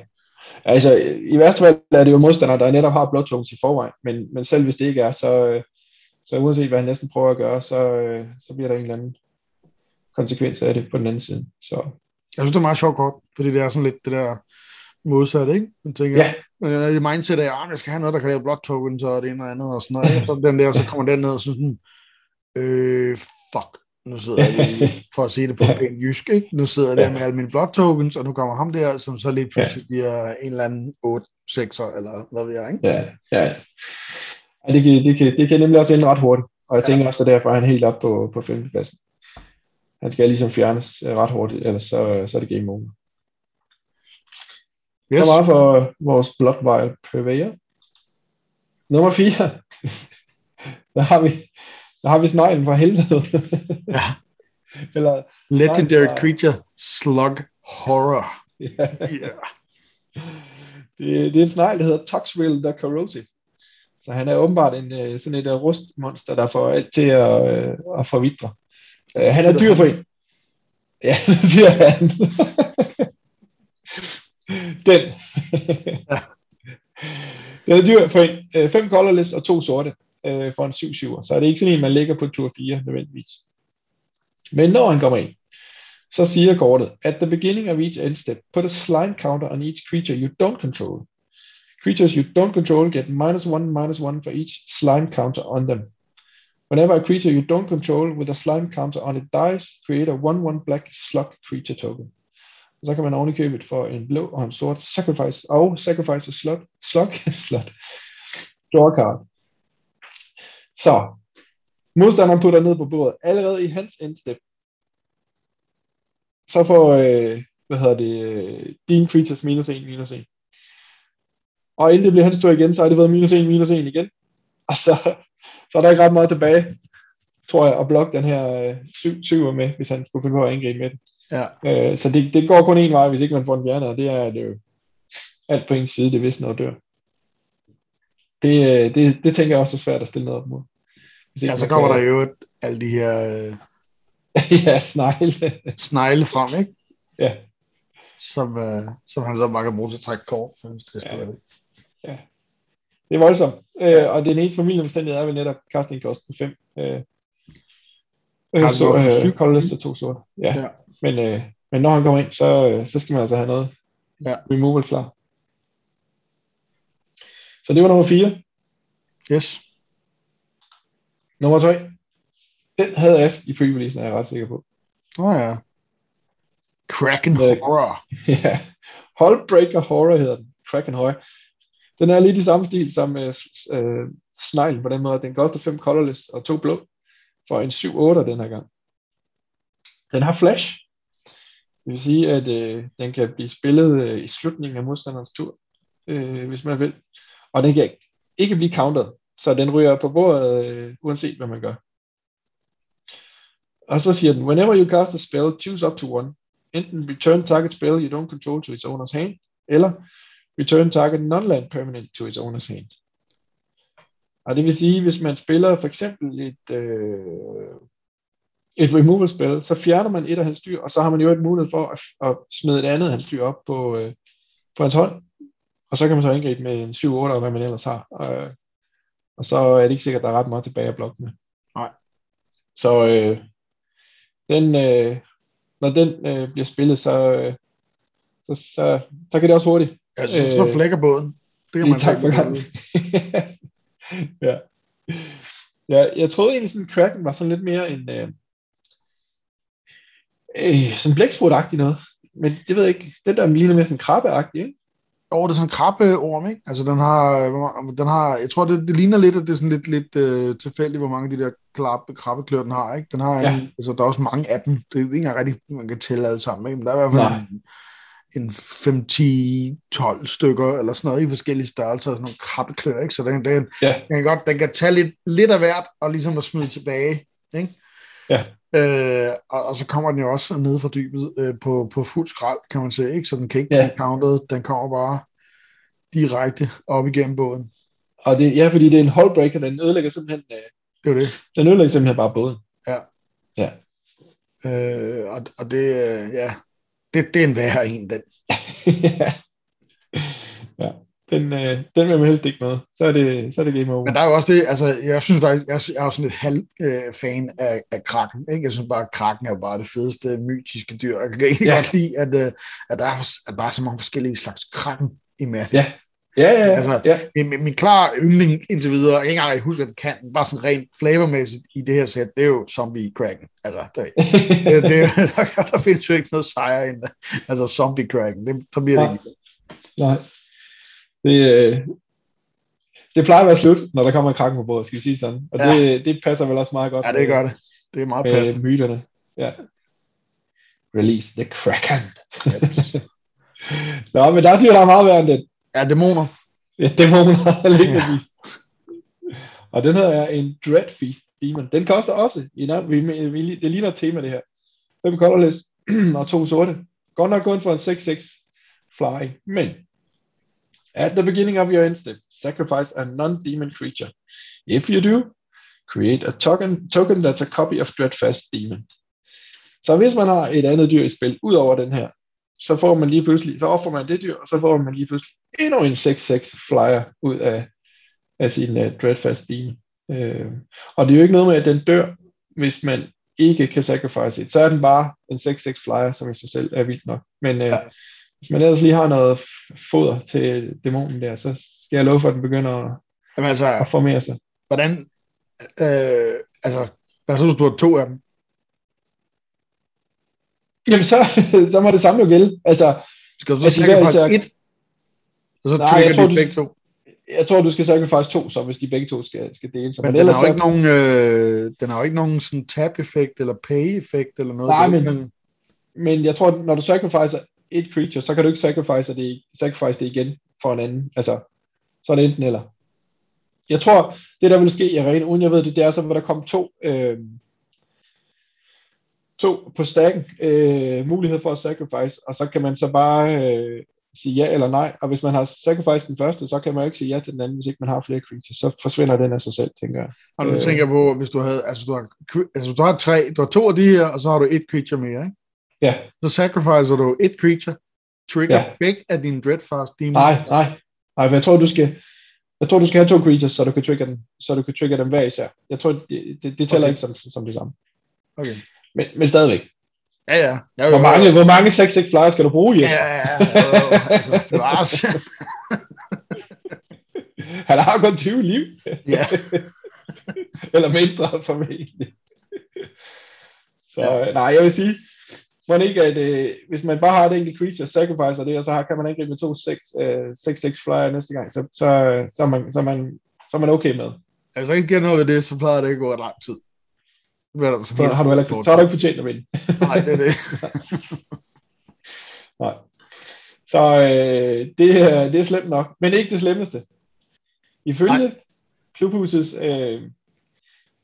Altså, i værste fald er det jo modstandere, der netop har blodtokens i forvejen, men, men selv hvis det ikke er, så, så uanset hvad han næsten prøver at gøre, så, så bliver der en eller anden konsekvens af det på den anden side. Så. Jeg synes, det er meget sjovt kort, fordi det er sådan lidt det der modsat, ikke? Man tænker, ja. Jeg er i mindset af, at jeg skal have noget, der kan lave blodtoken, så er det en eller andet, og sådan noget. Så den der, så kommer den ned og sådan, øh, fuck, nu sidder jeg for at sige det på en pæn jysk, ikke? Nu sidder jeg der med alle mine blodtokens, og nu kommer ham der, som så lige pludselig bliver en eller anden otte sekser, eller hvad ved jeg, ikke? Ja, ja. Ja det, kan, det, kan, det kan nemlig også ende ret hurtigt, og jeg tænker ja. Også, at derfor er han helt op på, på femtepladsen. Han skal ligesom fjernes ret hurtigt, ellers så, så er det game over. Yes. Så meget for vores Bloodvial Purveyor. Nummer fire. Der har vi, der har vi sneglen fra helvede. Ja. Eller, Legendary fra... Creature Slug Horror. Ja. Yeah. Det, det er en snegl, der hedder Toxville the Corrosive. Så han er åbenbart en, sådan et rustmonster, der får alt til at, at forvitre. Han er dyr for en. Ja, det siger han. Den. Ja. Den er dyr for en. Fem colorless og to sorte øh, for en syv syver. Så er det ikke sådan en, man ligger på tur fire nødvendigvis. Men når han kommer ind, så siger kortet, at the beginning of each end step, put a slime counter on each creature you don't control. Creatures you don't control get minus one, minus one for each slime counter on them. Whenever a creature you don't control with a slime counter on it dies, create a one one black slug creature token. Så kan man ovenikøbet for en blå og en sort sacrifice, og sacrifice og slot, slot, slot, draw card. Så, modstanderen putter ned på bordet, allerede i hans endstep. Så får, øh, hvad hedder det, øh, din creatures minus en, minus en. Og inden det bliver hans tur igen, så er det været minus en, minus en igen. Og så, så er der ikke ret meget tilbage, tror jeg, at blokke den her øh, syv, syver med, hvis han skulle finde på at angribe med den. Ja. Øh, så det, det går kun en vej, hvis ikke man får en bjerner, og det er det jo alt på en side, det visner og dør. Det, det, det tænker jeg også er svært at stille noget op mod. Ja, så kommer der jo alle de her ja, snegle. snegle frem, ikke? Ja. Som, øh, som han så bare kan bruge til at trække kort. Det, ja. Ja. Det er voldsomt. Ja. Øh, og den eneste familie omstændighed er vel netop casting cost på fem. Øh, øh, så øh, syv colorless og to sorte. Ja. Ja. Men, øh, men når han kommer ind, så, øh, så skal man altså have noget ja. Removal klar. Så det var nummer fire. Yes. Nummer tre. Den havde Ask i pre-releasen, er jeg ret sikker på. Nå oh, ja. Kraken Horror. Ja. Hullbreaker Horror hedder den. Kraken Horror. Den er lidt i samme stil som øh, Snegl på den måde. Den koster fem colorless og to blå. For en syv otte den her gang. Den har flash. Det vil sige, at øh, den kan blive spillet øh, i slutningen af modstanderens tur, øh, hvis man vil. Og den kan ikke blive countered, så den ryger på bordet, øh, uanset hvad man gør. Og så siger den, whenever you cast a spell, choose up to one. Enten return target spell you don't control to its owner's hand, eller return target non-land permanent to its owner's hand. Og det vil sige, hvis man spiller for eksempel et... Øh, et removal-spil, så fjerner man et af hans dyr, og så har man jo et mulighed for at, at smide et andet af hans dyr op på, øh, på hans hånd, og så kan man så angribe med en syv otte, og hvad man ellers har. Og, og så er det ikke sikkert, at der er ret meget tilbage af blokken. Nej. Så øh, den, øh, når den øh, bliver spillet, så, øh, så, så, så kan det også hurtigt. Ja, så, så flækker båden. Det kan man tak for gangen. Ja. Ja, jeg troede egentlig, sådan Kraken var sådan lidt mere en... Øh, Øh, sådan blæksprut-agtig noget. Men det ved jeg ikke. Den der ligner mere sådan krabbe-agtig, ikke? Jo, det er sådan en krabbe-orm, ikke? Altså den har, den har jeg tror det, det ligner lidt, at det er sådan lidt, lidt uh, tilfældigt, hvor mange af de der krabbe, krabbeklør den har, ikke? Den har ja. en, altså der er også mange af dem. Det er ikke engang rigtig, man kan tælle alle sammen, ikke? Men der er i hvert fald en, en fem ti tolv stykker, eller sådan noget, i forskellige størrelser, sådan nogle krabbeklør, ikke? Så den, den, ja. den kan godt, den kan tage lidt, lidt af hvert, og ligesom at smide tilbage, ikke? Ja. Øh, og, og så kommer den jo også ned fra dybet øh, på, på fuld skrald, kan man sige, ikke? Så den kan ikke blive counted, den kommer bare direkte op igennem båden. Og det, ja, fordi det er en hullbreaker, den ødelægger simpelthen, øh, det er det. Den ødelægger simpelthen bare båden. Ja. Ja. Øh, og, og det, øh, ja, det, det er en værre en, den. Ja. Ja. Den, øh, den vil man helst ikke med. Så er det, så er det game over. Men der er jo også det, altså, jeg synes der er, jeg, jeg er jo sådan lidt halv øh, fan af, af krakken, ikke? Jeg synes bare, at krakken er jo bare det fedeste mytiske dyr. Jeg kan ikke ja. godt lide, at, øh, at, der er, at der er så mange forskellige slags krakken i Magic. Ja, ja, ja. ja. Altså, ja. Min, min klare yndling indtil videre, jeg kan ikke engang huske, at det kan, bare sådan rent flavormæssigt i det her sæt, det er jo zombie-krakken. Altså, der, det er, der, der findes jo ikke noget sejere end altså zombie-krakken. Det, så bliver det ikke. Nej. Det, det plejer at være slut, når der kommer en krakken på bordet, skal vi sige sådan. Og ja. det, det passer vel også meget godt. Ja, det gør det. Det er meget passende. Myterne. Ja. Release the Kraken. Yep. Nå, men der er dyr, der er meget værre end det. Ja, dæmoner. Ja, dæmoner. Lige præcis. Og den her er en Dreadfeast Demon. Den koster også. Det ligner et tema, det her. Fem colorless og to sorte. Godt nok kun for en seks seks fly, men... At the beginning of your end step, sacrifice a non-demon creature. If you do, create a token, token that's a copy of Dreadfast Demon. Så hvis man har et andet dyr i spil, ud over den her, så får man lige pludselig, så offrer man det dyr, og så får man lige pludselig endnu en seks seks flyer ud af, af sin uh, Dreadfast Demon. Uh, og det er jo ikke noget med, at den dør, hvis man ikke kan sacrifice it. Så er den bare en seks seks flyer, som i sig selv er vildt nok. Men... Uh, ja. Hvis man ellers lige har noget foder til dæmonen der, så skal jeg love for, at den begynder at, jamen altså, at formere sig. Hvordan, øh, altså, der synes du, har to af dem? Jamen, så, så må det samme jo gælde. Altså, skal du så sacrifice et? Og så nej, jeg tror, du, begge to. Jeg tror, du skal sacrifice to, så, hvis de begge to skal, skal dele sig. Men, men den, har ikke nogen, øh, den har jo ikke nogen sådan tab-effekt, eller pay-effekt, eller noget. Nej, men, men jeg tror, når du sacrificer et creature, så kan du ikke sacrifice det, sacrifice det igen for en anden. Altså, så er det enten eller. Jeg tror, det der vil ske i arena, uden jeg ved det, det er så, hvor der kom to, øh, to på stakken øh, mulighed for at sacrifice, og så kan man så bare øh, sige ja eller nej, og hvis man har sacrificed den første, så kan man jo ikke sige ja til den anden, hvis ikke man har flere creatures, så forsvinder den af sig selv, tænker jeg. Og nu tænker jeg på, hvis du havde, altså du har, altså du har tre, du har to af de her, og så har du et creature mere, ikke? Ja. Så sacrificer du et creature, trigger ja. begge af dine Dreadfast Demon. Nej, nej. Nej, jeg tror du skal jeg tror du skal have to creatures, så du kan trigger dem, så du kan trigger dem hver især. Jeg tror det, det, det tæller okay. ikke som som det samme. Okay. Men, men stadigvæk. Ja ja. Jeg hvor mange hvor mange seks seks flyers skal du bruge, Jesper? Ja ja ja. Altså, du har han har kun tyve liv. Ja. Eller mindre formentlig. Så ja. nej, jeg vil sige man ikke, at øh, hvis man bare har et enkelt creature, sacrificer det, og så har, kan man angribe med to seks seks flyer næste gang, så, så, så, er man, så, er man, så er man okay med. Altså ikke gør noget ved det, så plejer det ikke at gå ret lang tid. Så, så har du heller ikke, så har du ikke fortjent at vinde. Nej, det er det. Nej. Så øh, det, er, det er slemt nok, men ikke det slemmeste. Ifølge Nej. klubhusets øh,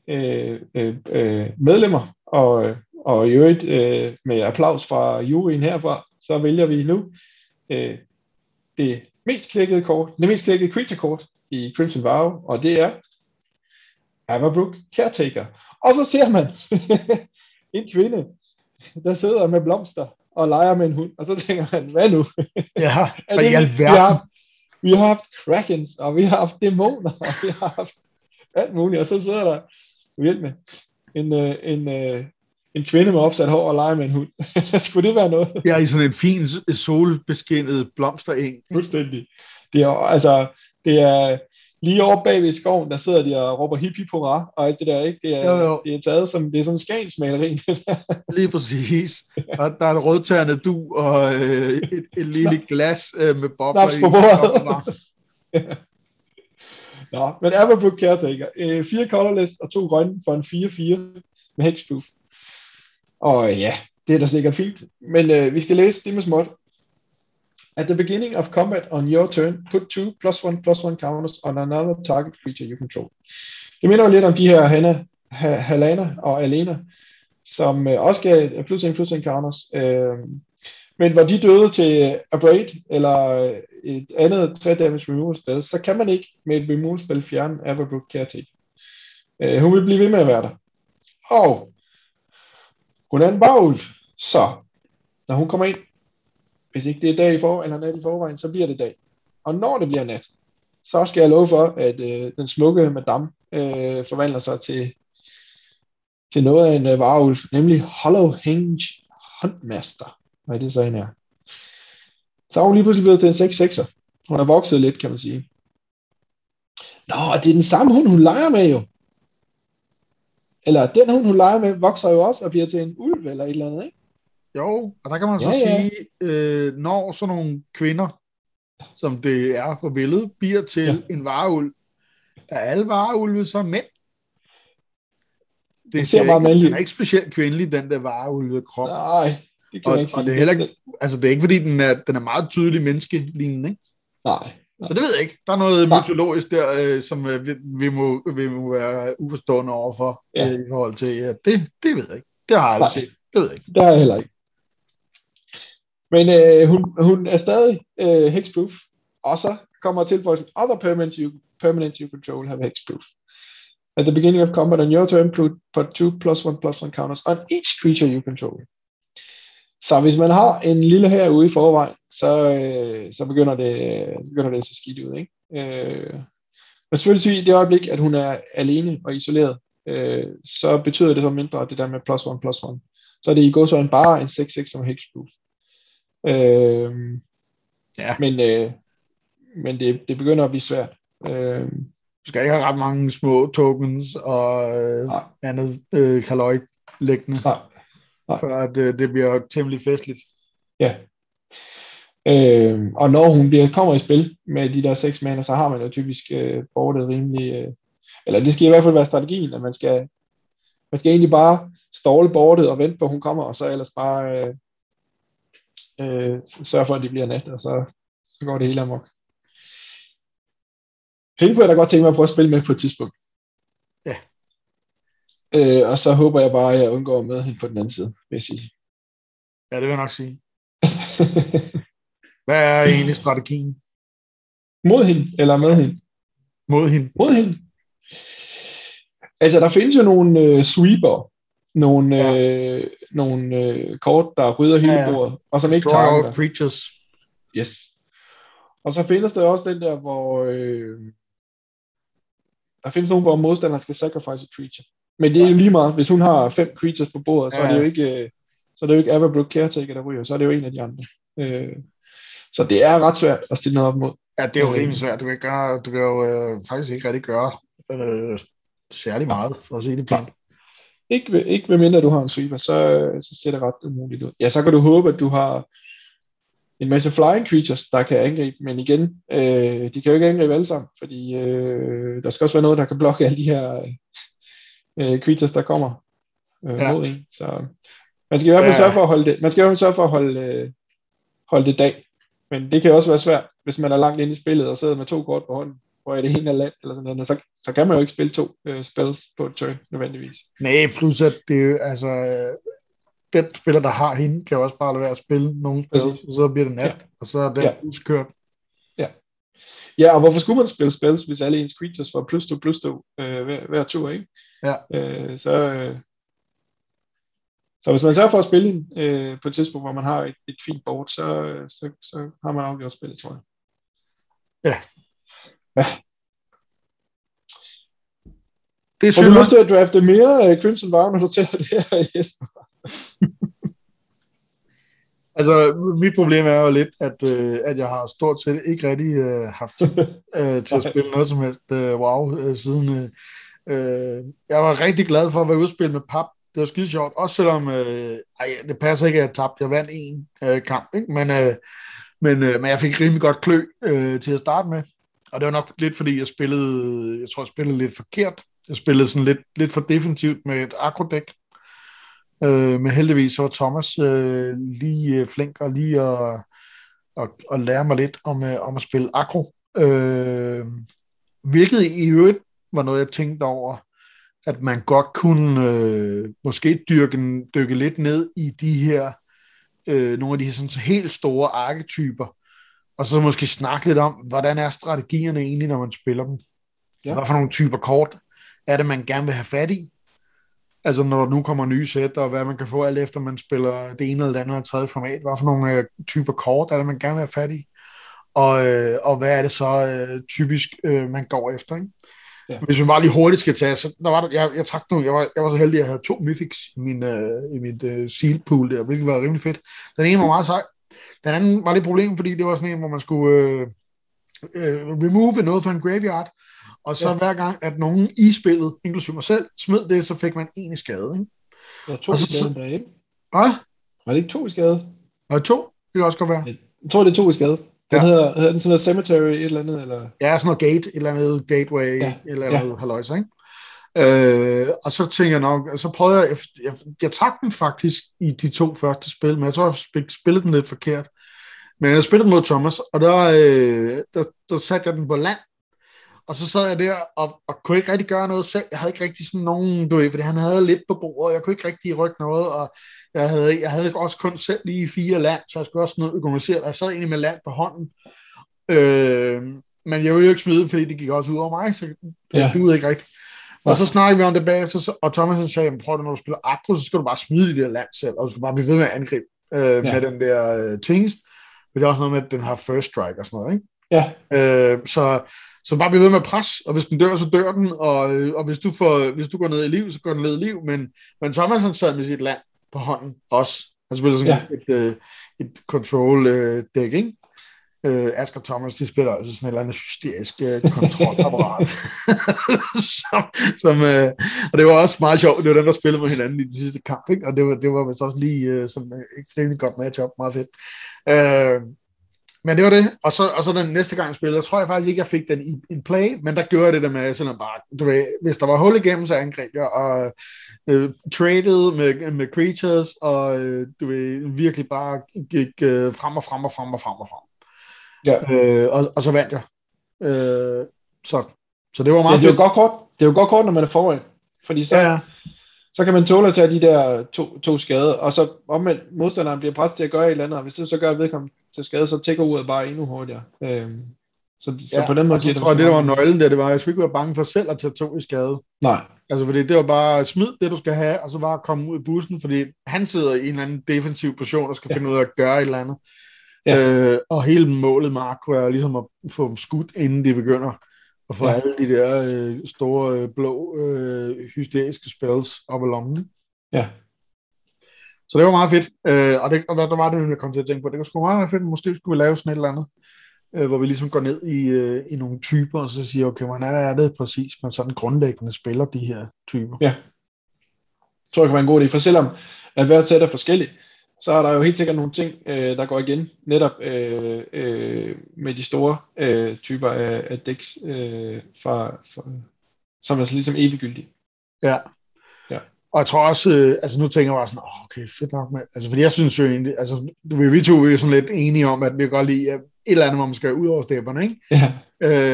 øh, øh, medlemmer, og, og i øvrigt øh, med applaus fra juryen herfra, så vælger vi nu øh, det mest klikkede kort, det mest klikkede creature-kort i Crimson Vow, og det er Everbrook Caretaker. Og så ser man en kvinde, der sidder med blomster og leger med en hund, og så tænker man, hvad nu? Ja, er det, vi, har, vi har haft krakens, og vi har haft dæmoner, og vi har haft alt muligt, og så sidder der med en, en, en, en kvinde med opsat hår og leger med en hund. Skulle det være noget? Ja, i sådan en fin solbeskinnet blomstereng. Fuldstændig. Det er, altså, det er lige over bag ved skoven, der sidder de og råber hippie hurra, og alt det der, ikke? Det er, jo, jo. Det er taget som, det er sådan en skagensmaleri. Lige præcis. Der, der er en rødtærende du, og øh, et, et lille glas øh, med bobler i. Snaps på bordet. Ja. Nå, men Everbrook Caretaker. Øh, fire colorless og to grønne for en fire fire med hexproof. Og ja, det er da sikkert fint. Men øh, vi skal læse det med småt. At the beginning of combat on your turn, put two plus one plus one counters on another target creature you control. Det minder jo lidt om de her Hanna, ha, Halana og Alena, som øh, også gav plus en plus en counters. Øh, men hvor de døde til Abrade eller et andet tre damage removal spil, så kan man ikke med et removal spil fjerne Everbrook Caretaker. Øh, hun vil blive ved med at være der. Og hun er en bagulv, så når hun kommer ind, hvis ikke det er dag i forvejen, eller nat i forvejen, så bliver det dag. Og når det bliver nat, så skal jeg love for, at øh, den smukke madame øh, forvandler sig til, til noget af en øh, varulv, nemlig Hollowhenge Huntmaster. Hvad er det så, hende er? Så er hun lige pludselig blevet til en seks sekser. Hun har vokset lidt, kan man sige. Nå, og det er den samme hund, hun leger med jo. Eller den hund, hun leger med, vokser jo også og bliver til en ulv eller et eller andet, ikke? Jo, og der kan man ja, så ja. sige, øh, når sådan nogle kvinder, som det er på billedet, bliver til ja. en varulv, er alle vareulve så mænd? Det ser ikke, den er ikke specielt kvindelig, den der vareulvekrop. Nej, det kan og, ikke. Og det er heller ikke, altså det er ikke fordi, den er, den er meget tydelig menneskelignende, ikke? Nej. nej. Så det ved jeg ikke. Der er noget nej. mytologisk der, øh, som øh, vi, vi, må, vi må være uforstående overfor, ja. øh, i forhold til, ja, det, det ved jeg ikke. Det har jeg aldrig set. Det ved jeg ikke. Det har jeg heller ikke. Men øh, hun, hun er stadig øh, hexproof, og så kommer tilføjelsen other permanents you, permanent you control have hexproof. At the beginning of combat on your turn, put two plus one plus one counters on each creature you control. Så hvis man har en lille herude i forvejen, så, øh, så begynder det begynder det så skidt ud, ikke? Øh, men selvfølgelig i det øjeblik, at hun er alene og isoleret, øh, så betyder det så mindre det der med plus one plus one. Så er det i går så en bare en seks seks som hexproof. Øhm, ja. Men, øh, men det, det begynder at blive svært. Øhm, du skal ikke have ret mange små tokens og øh, andet øh, kalorilæggende, for at øh, det bliver temmelig festligt. Ja. Øhm, og når hun bliver, kommer i spil med de der seks maner, så har man jo typisk øh, bordet rimelig... Øh, eller det skal i hvert fald være strategien, at man skal, man skal egentlig bare ståle bordet og vente på, at hun kommer, og så ellers bare... Øh, Øh, sørg for, at det bliver nat, og så, så går det hele amok. Hende kunne jeg da godt tænke mig at prøve at spille med på et tidspunkt. Ja. Øh, og så håber jeg bare, at jeg undgår med hende på den anden side, vil jeg sige. Ja, det vil jeg nok sige. Hvad er egentlig strategien? Mod hende, eller med hende? Mod hende. Mod hende. Altså, der findes jo nogle øh, sweeper, Nogle, ja. øh, nogle øh, kort, der rydder hele ja, ja. bordet, og som ikke tager all creatures. Yes. Og så findes der også den der, hvor øh, der findes nogen, hvor modstanderen skal sacrifice et creature. Men det er jo lige meget. Hvis hun har fem creatures på bordet, ja. så er det jo ikke øh, så er det jo ikke Everbrook Caretaker, der ryger. Så er det jo en af de andre. Øh, så det er ret svært at stille noget op mod. Ja, det er jo rimelig svært. Du kan, gøre, du kan jo øh, faktisk ikke rigtig gøre øh, særlig meget, for at sige det plant. Ikke, ikke med mindre du har en sweeper, så, så ser det ret umuligt ud. Ja, så kan du håbe, at du har en masse flying creatures, der kan angribe, men igen, øh, de kan jo ikke angribe alle sammen, fordi øh, der skal også være noget, der kan blokke alle de her øh, creatures, der kommer øh, ja. mod en. Så man skal i hvert fald sørge for at holde det, man skal i hvert fald sørge for at holde, øh, holde det dag, men det kan også være svært, hvis man er langt inde i spillet og sidder med to kort på hånden, hvor er det ene af land, eller sådan noget, så, så kan man jo ikke spille to øh, spells på et turn, nødvendigvis. Nej, plus at det altså, øh, den spiller, der har hende, kan også bare lade være at spille nogle spells, og så bliver det nat, ja. og så er den ja. uskørt. Ja. Ja, og hvorfor skulle man spille spells, hvis alle ens creatures var plus to, plus to øh, hver, hver tur, ikke? Ja. Øh, så, øh, så hvis man sørger for at spille øh, på et tidspunkt, hvor man har et, et fint board, så, så, så har man afgjort spillet, tror jeg. Ja. Ja. Det synes du lyst til at drafte mere Crimson Vow, når du tæller det her, Jesper? Altså, mit problem er jo lidt, at, øh, at jeg har stort set ikke rigtig øh, haft øh, til at spille noget som helst øh, wow øh, siden. Øh, jeg var rigtig glad for at være udspillet med pap. Det var skide sjovt, også selvom øh, ej, det passer ikke, at jeg tabte. Jeg vandt en øh, kamp, ikke? Men, øh, men, øh, men jeg fik rimelig godt klø øh, til at starte med. Og det var nok lidt, fordi jeg spillede, jeg tror, jeg spillede lidt forkert. Jeg spillede sådan lidt, lidt for defensivt med et agrodæk. Øh, men heldigvis så var Thomas øh, lige flink og lige at, at, at lære mig lidt om, om at spille agro. Øh, hvilket i øvrigt var noget, jeg tænkte over, at man godt kunne øh, måske dyrke, dykke lidt ned i de her, øh, nogle af de her sådan helt store arketyper. Og så måske snakke lidt om, hvordan er strategierne egentlig, når man spiller dem? Ja. Hvad for nogle typer kort er det, man gerne vil have fat i? Altså når der nu kommer nye sæt, og hvad man kan få alt efter, man spiller det ene eller det andet eller tredje format. Hvad for nogle øh, typer kort er det, man gerne vil have fat i? Og, øh, og hvad er det så øh, typisk, øh, man går efter? Ikke? Ja. Hvis vi bare lige hurtigt skal tage, så der var der, jeg, jeg trak nogle, jeg var, jeg var så heldig, at jeg havde to mythics i min, øh, i mit øh, seal pool der, hvilket var rimelig fedt. Den ene var meget sej. Den anden var lidt problem, fordi det var sådan en, hvor man skulle øh, øh, remove noget fra en graveyard, og så ja. hver gang, at nogen i spillet, inklusive mig selv, smed det, så fik man en i skade. Ikke? Der var to så, i skade derinde. Hvad? Var det ikke to i skade? Var det to? Det kan også godt være. Jeg tror, det er to i skade. Den ja. hedder, hedder den sådan noget cemetery, et eller andet? Eller? Ja, sådan noget gate, et eller andet gateway, ja. et eller andet ja. halløjse, ikke? Øh, og så tænker jeg nok, og så prøvede jeg, jeg, jeg, jeg trak den faktisk i de to første spil, men jeg tror, jeg spillede den lidt forkert. Men jeg spillede den mod Thomas, og der, øh, der, der satte jeg den på land, og så sad jeg der og, og kunne ikke rigtig gøre noget selv. Jeg havde ikke rigtig sådan nogen, du ved, fordi han havde lidt på bordet, jeg kunne ikke rigtig rykke noget, og jeg havde, jeg havde også kun selv lige fire land, så jeg skulle også noget økonomiseret, og jeg sad egentlig med land på hånden. Øh, men jeg ville jo ikke smide, fordi det gik også ud over mig, så det duede ikke rigtigt. Og så snakkede vi om det bagefter, og Thomas sagde, prøv det, når du spiller agro, så skal du bare smide i det her land selv, og du skal bare blive ved med at angribe øh, ja. med den der øh, tingest. Men det er også noget med, at den har first strike og sådan noget, ikke? Ja. Øh, så, så bare blive ved med at presse, og hvis den dør, så dør den, og, og hvis, du får, hvis du går ned i liv, så går den ned i liv. Men, men Thomas han sad med sit land på hånden også. Han spiller sådan ja. et, øh, et control-dæk, øh, ikke? Øh, Asger Thomas, de spiller altså sådan et eller andet hysterisk øh, kontrolapparat. som, som, øh, og det var også meget sjovt. Det var dem, der spillede med hinanden i den sidste kamp, ikke? Og det var, det var vist også lige øh, sådan et rimelig godt matchup. Meget fedt. Øh, men det var det. Og så, og så den næste gang jeg spillede, jeg tror jeg faktisk ikke, jeg fik den i en play, men der gjorde jeg det der med sådan bare, du ved, hvis der var hul igennem, så angreb jeg, og øh, traded med, med creatures, og øh, du ved, virkelig bare gik øh, frem og frem og frem og frem og frem. Ja. Øh, og, og så vandt jeg. Øh, så, så det var meget ja, det er jo godt kort. Det er jo godt kort, når man er foran. Fordi så, ja, ja. så kan man tåle at tage de der to, to skade, og så omvendt modstanderen bliver presset til at gøre et eller andet, og hvis det så gør vedkommende til skade, så tækker uret bare endnu hurtigere. Øh, så, så ja, på den måde... Jeg tror, det der var nøglen der, det var, jeg skulle ikke være bange for selv at tage to i skade. Nej. Altså, fordi det var bare, smid det, du skal have, og så bare komme ud i bussen, fordi han sidder i en eller anden defensiv position, og skal ja. finde ud af at gøre et eller andet. Ja. Øh, og hele målet med Akko er ligesom at få dem skudt, inden de begynder at få ja. alle de der øh, store øh, blå øh, hysteriske spells op ad lommen. Ja. Så det var meget fedt, øh, og, det, og der, der var det, jeg kom til at tænke på, det var sgu meget, meget fedt, måske skulle vi lave sådan et eller andet, øh, hvor vi ligesom går ned i, øh, i nogle typer, og så siger, okay, hvordan er det præcis, man sådan grundlæggende spiller de her typer. Ja. tror jeg kan være en god idé, for selvom at hvert sæt er forskelligt, så er der jo helt sikkert nogle ting, øh, der går igen, netop øh, øh, med de store øh, typer af, af decks, øh, fra, fra, som er så ligesom eviggyldige. Ja. Ja. Og jeg tror også, øh, altså nu tænker jeg bare sådan, oh, okay, fedt nok, mand. Altså fordi jeg synes jo egentlig, altså vi to er jo sådan lidt enige om, at vi godt lide et eller andet, hvor man skal ud over stepperne, ikke? Ja.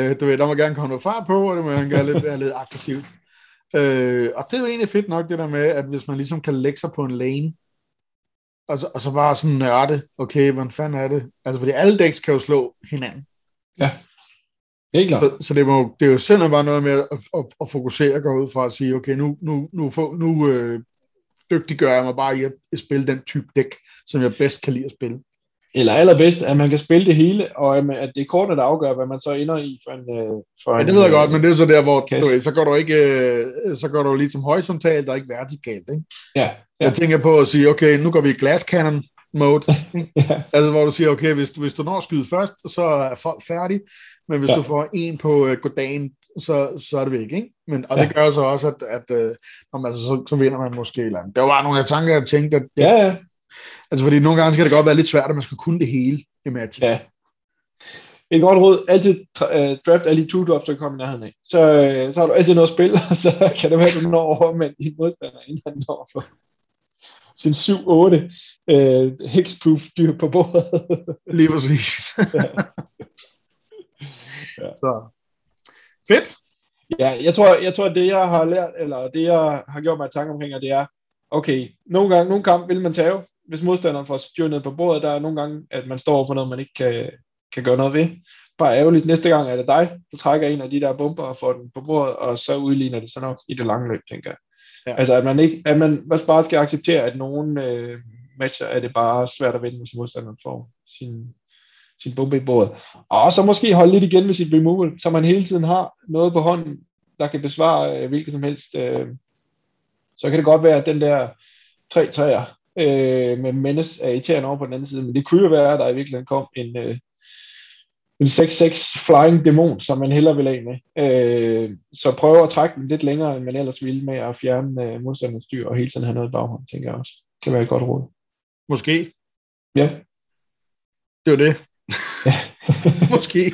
Øh, du ved, der må gerne komme noget fart på, og det må gerne være lidt, være lidt aggressivt. Øh, og det er jo egentlig fedt nok, det der med, at hvis man ligesom kan lægge sig på en lane, og så, og så bare sådan nørde, okay, hvordan fanden er det? Altså, fordi alle decks kan jo slå hinanden. Ja, det er klart. Så, så det, må, det er jo simpelthen bare noget med at, at, at fokusere og gå ud fra at sige, okay, nu, nu, nu, for, nu øh, dygtiggør jeg mig bare i at spille den type dæk, som jeg bedst kan lide at spille. Eller allerbedst, at man kan spille det hele, og at det er kortene, der afgør, hvad man så ender i for en... For ja, det ved jeg godt, men det er så der, hvor du ved, så går du ikke, så går du lige som horisontalt, der er ikke vertikalt, ikke? Ja, ja. Jeg tænker på at sige, okay, nu går vi i glass cannon mode, ja. Altså hvor du siger, okay, hvis, hvis du når at skyde først, så er folk færdige, men hvis ja. Du får en på uh, goddagen, så, så er det væk, ikke? Men, og ja. Det gør så også, at, at uh, når man, altså, så, så vinder man måske eller andet. Der var nogle af tanker, jeg tænkte, at... Ja, ja. Altså fordi nogle gange skal det godt være lidt svært, at man skal kunne det hele i Magic. Ja. Et godt råd, altid uh, draft alle de to-drops, der kommer i nærheden af. Så, uh, så har du altid noget at spille, og så kan det være, at du når over, men din modstander, inden han når for sin syv otte uh, hexproof dyr på bordet. Lige præcis. Ja. Ja. Så. Fedt. Ja, jeg tror, jeg tror, at det jeg har lært, eller det jeg har gjort mig tanker omkring, det er, okay, nogle gange, nogle kampe vil man tage, hvis modstanderen får styr ned på bordet. Der er nogle gange, at man står på noget, man ikke kan, kan gøre noget ved. Bare ærgerligt. Næste gang er det dig, der trækker en af de der bomber og får den på bordet, og så udligner det sådan nok i det lange løb, tænker jeg. Ja. Altså, at man, ikke, at man bare skal acceptere, at nogle øh, matcher er det bare svært at vinde, hvis modstanderen får sin, sin bombe i bordet. Og så måske holde lidt igen med sit removal, så man hele tiden har noget på hånden, der kan besvare øh, hvilket som helst. Øh. Så kan det godt være, at den der tre træer, Øh, med Menace er irriterende over på den anden side, men det kunne jo være, at der i virkeligheden kom en, øh, en seks seks flying dæmon, som man hellere vil af med. Øh, så prøv at trække den lidt længere, end man ellers ville, med at fjerne øh, modstandens dyr og hele tiden have noget i baghånd, tænker jeg også. Det kan være et godt råd. Måske. Ja. Det var det. Ja. Måske.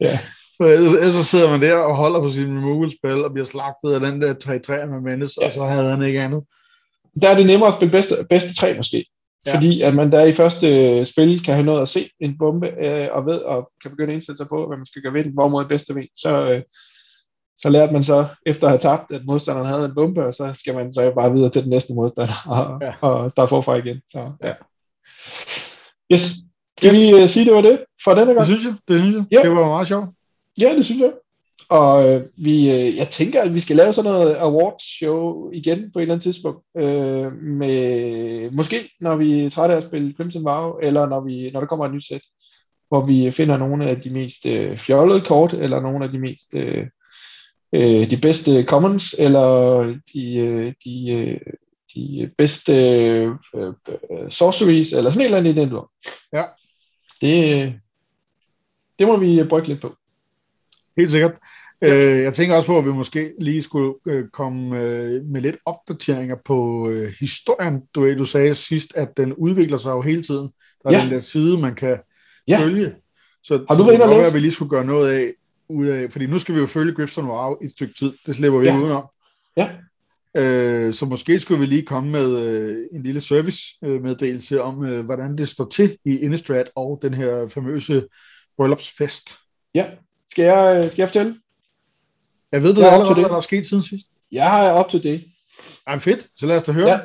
Ja. For ellers så sidder man der og holder på sin removal-spil og bliver slagtet af den der tre tre med Menace, ja. Og så havde han ikke andet. Der er det nemmere at spille bedste, bedste tre måske, ja. Fordi at man der i første spil kan have noget at se en bombe, øh, og ved og kan begynde at indsætte sig på, hvad man skal gøre ved den, hvorimod det bedste ved. Så, øh, så lærte man så, efter at have tabt, at modstanderen havde en bombe, og så skal man så bare videre til den næste modstander og, ja. Og starte forfra igen. Så, ja. Yes. Skal yes. vi uh, sige, det var det for denne gang? Det synes jeg. Det, synes jeg. Yeah. Det var meget sjovt. Ja, det synes jeg. Og øh, vi, øh, jeg tænker, at vi skal lave sådan noget awards-show igen på et eller andet tidspunkt. Øh, med, måske, når vi er trætte af at spille Crimson Vow, eller når, vi, når der kommer et nyt sæt, hvor vi finder nogle af de mest øh, fjollede kort, eller nogle af de mest øh, øh, de bedste commons, eller de, øh, de, øh, de bedste øh, øh, sorceries, eller sådan et eller andet i den du. Ja. Det, det må vi brygge lidt på. Helt sikkert. Ja. Øh, jeg tænker også på, at vi måske lige skulle øh, komme øh, med lidt opdateringer på øh, historien. Du, du sagde sidst, at den udvikler sig jo hele tiden. Der er ja. Den der side, man kan ja. Følge. Så, har du så det er at vi lige skulle gøre noget af, ud af. Fordi nu skal vi jo følge Crimson Vow et stykke tid. Det slipper vi ja. Ikke udenom. Ja. Øh, så måske skulle vi lige komme med øh, en lille servicemeddelelse øh, om, øh, hvordan det står til i Innistrad og den her famøse bryllupsfest. Ja. Skal jeg, skal jeg fortælle? Jeg ved, du jeg allerede, hvad der er sket siden sidst. Jeg har op til det. Ej, fedt. Så lad os da høre. Ja.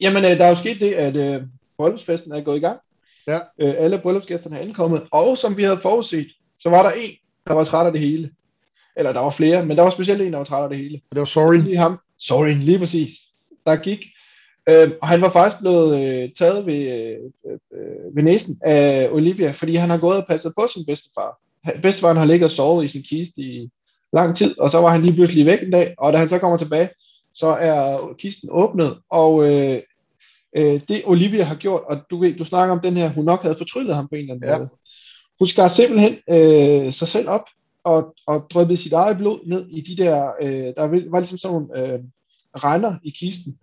Jamen, der er jo sket det, at øh, bryllupsfesten er gået i gang. Ja. Øh, alle bryllupsgæsterne er ankommet. Og som vi havde forudset, så var der en, der var træt af det hele. Eller der var flere, men der var specielt en, der var træt af det hele. Og det var Sorin. Lige ham. Sorin, lige præcis. Der gik. Øh, og han var faktisk blevet øh, taget ved, øh, ved næsen af Olivia, fordi han har gået og passet på sin bedstefar. Bedstefaren har ligget og sovet i sin kiste i lang tid, og så var han lige pludselig væk en dag, og da han så kommer tilbage, så er kisten åbnet, og øh, øh, det Olivia har gjort, og du, du snakker om den her, hun nok havde fortryllet ham på en eller anden ja. Måde. Hun skar simpelthen øh, sig selv op, og, og dryppede sit eget blod ned i de der, øh, der var ligesom sådan nogle øh, render i kisten,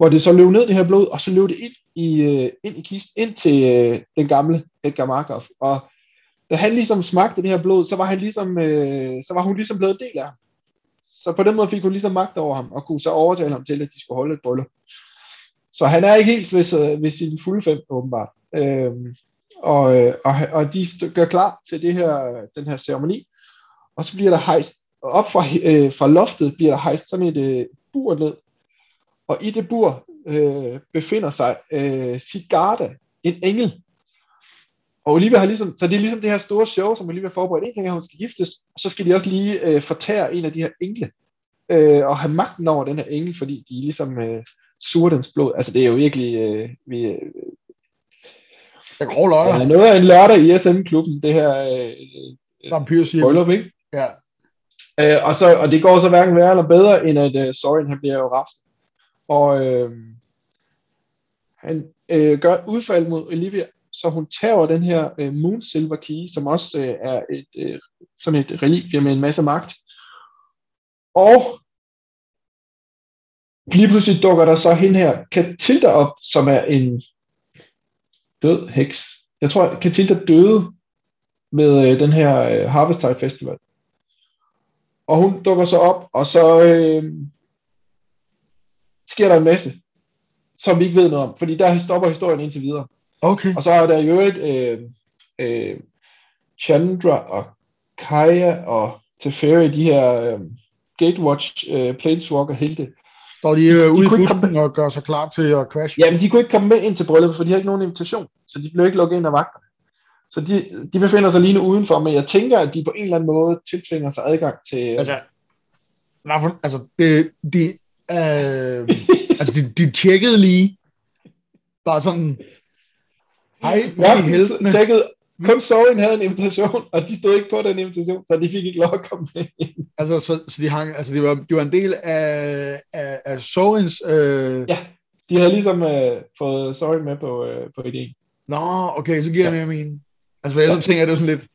hvor det så løb ned det her blod, og så løb det ind i, øh, ind i kisten, ind til øh, den gamle Edgar Markov. Og da han ligesom smagte det her blod, så var, han ligesom, øh, så var hun ligesom blevet del af ham. Så på den måde fik hun ligesom magt over ham, og kunne så overtale ham til, at de skulle holde et bryllup. Så han er ikke helt ved, ved sin fulde fem, åbenbart. Øh, og, og, og de gør klar til det her, den her ceremoni. Og så bliver der hejst, og op fra, øh, fra loftet bliver der hejst sådan et øh, bur ned. Og i det bur øh, befinder sig øh, Sigarda, en engel. Og Olivia har ligesom, så det er ligesom det her store show, som Olivia forbereder. En ting er, at hun skal giftes, og så skal de også lige øh, fortære en af de her engle, øh, og have magten over den her engel, fordi de ligesom øh, suger dens blod. Altså det er jo virkelig... Øh, vi, øh, det er grove løjer. Ja, noget af en lørdag i S N-klubben, det her... Øh, Vampyrsirkus, ikke? Ja. Øh, og, så, og det går så hverken værre eller bedre, end at øh, Sorin, han bliver jo rastet. Og øh, han øh, gør udfald mod Olivia, så hun tager den her øh, Moon Silver Key, som også øh, er et, øh, sådan et relikvie med en masse magt. Og lige pludselig dukker der så hende her Katilda op, som er en død heks. Jeg tror, at Katilda døde med øh, den her øh, Harvest High Festival. Og hun dukker så op, og så øh, sker der en masse, som vi ikke ved noget om, fordi der stopper historien indtil videre. Okay. Og så er der jo et øh, øh, Chandra og Kaya og Teferi, de her øh, Gatewatch øh, Planeswalker helte. Står de, øh, de ude i bussen og gør sig klar til at crash? Jamen, de kunne ikke komme med ind til brylluppet, for de har ikke nogen invitation, så de blev ikke lukket ind af vagterne. Så de, de befinder sig lige nu udenfor, men jeg tænker, at de på en eller anden måde tiltvinger sig adgang til... Øh... Altså, for, altså, det, de, øh, altså de, de tjekkede lige, bare sådan... Hej, ja, tjekket. Kun Sorin havde en invitation, og de stod ikke på den invitation, så de fik ikke lov at komme med. Altså, så, så de, hang, altså de, var, de var en del af, af, af Sorins... Øh... Ja, de havde ligesom øh, fået Sorin med på, øh, på ideen. Nå, okay, så giver jeg ja. mere mening. Altså, for jeg så tænker, det er sådan lidt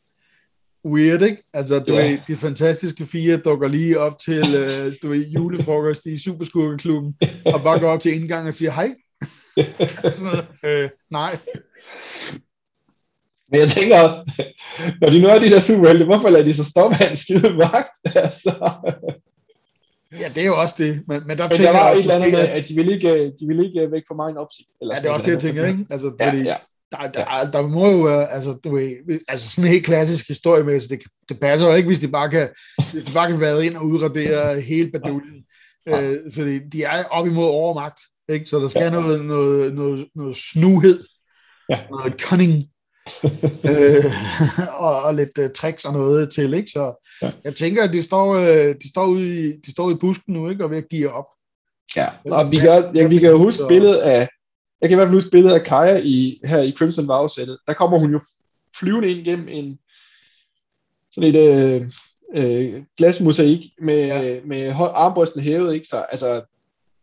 weird, ikke? Altså, du ja. ved, de fantastiske fire dukker lige op til øh, du ved, julefrokost i Superskurkeklubben, og bare går op til indgangen og siger hej. Sådan, øh, nej. Men jeg tænker også, når de nu er de der superhelte, hvorfor lader de så stoppe af en skide vagt? Altså. Ja, det er jo også det. Men, men der, men der var et eller andet med, at de ville ikke, de ville ikke væk fra mig en opsigt. Eller ja, det er også det, jeg tænker, ikke? Altså, ja, fordi ja. Der, der, der må jo være, altså, du ved, altså sådan en helt klassisk historiemæssigt, det, det passer jo ikke, hvis de bare kan, hvis de bare kan vade ind og udradere hele baduljen. Ja. Øh, fordi de er op imod overmagt, ikke? Så der skal ja. noget, noget, noget, noget snuhed. Ja. Noget cunning øh, og, og lidt uh, tricks og noget til, ikke? Så ja. jeg tænker, at de står, øh, de står ude i, de står ude i busken nu, ikke? Og ved at give op. Ja, og vi kan, ja, vi kan jo huske billedet af, jeg kan i hvert fald huske billedet af Kaya i, her i Crimson Vow-sættet. Der kommer hun jo flyvende ind gennem en sådan et øh, øh, glasmosaik med, ja. med armbrysten hævet, ikke? Så altså,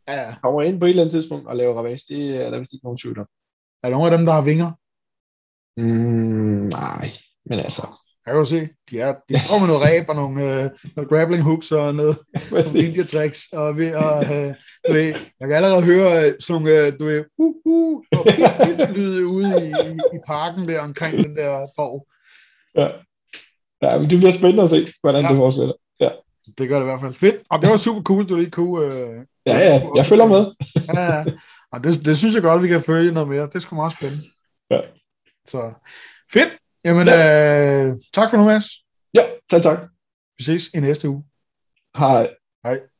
ja. kommer ind på et eller andet tidspunkt og laver ravage. Det er der vist ikke nogen tvivl om. Er der nogen af dem, der har vinger? Mm, nej, men altså... Jeg kan jo se, de, er, de står med noget ræb og nogle, øh, nogle grappling hooks og noget, nogle ninja tricks. Og ved, og, øh, du ved, jeg kan allerede høre sådan nogle, øh, du ved, uh, uh, og lyde ude i, i, i parken der omkring den der borg. Ja, ja, men det bliver spændende at se, hvordan ja. det fortsætter. Ja. Det gør det i hvert fald. Fedt, og det var super cool, du lige kunne... Øh, ja, ja, jeg følger med. Ja, ja. Og det, det synes jeg godt, vi kan følge noget mere. Det er sgu meget spændende. Ja. Så fedt. Jamen, ja. øh, tak for nu, Mads. Ja, tak, tak. Vi ses i næste uge. Hej. Hej.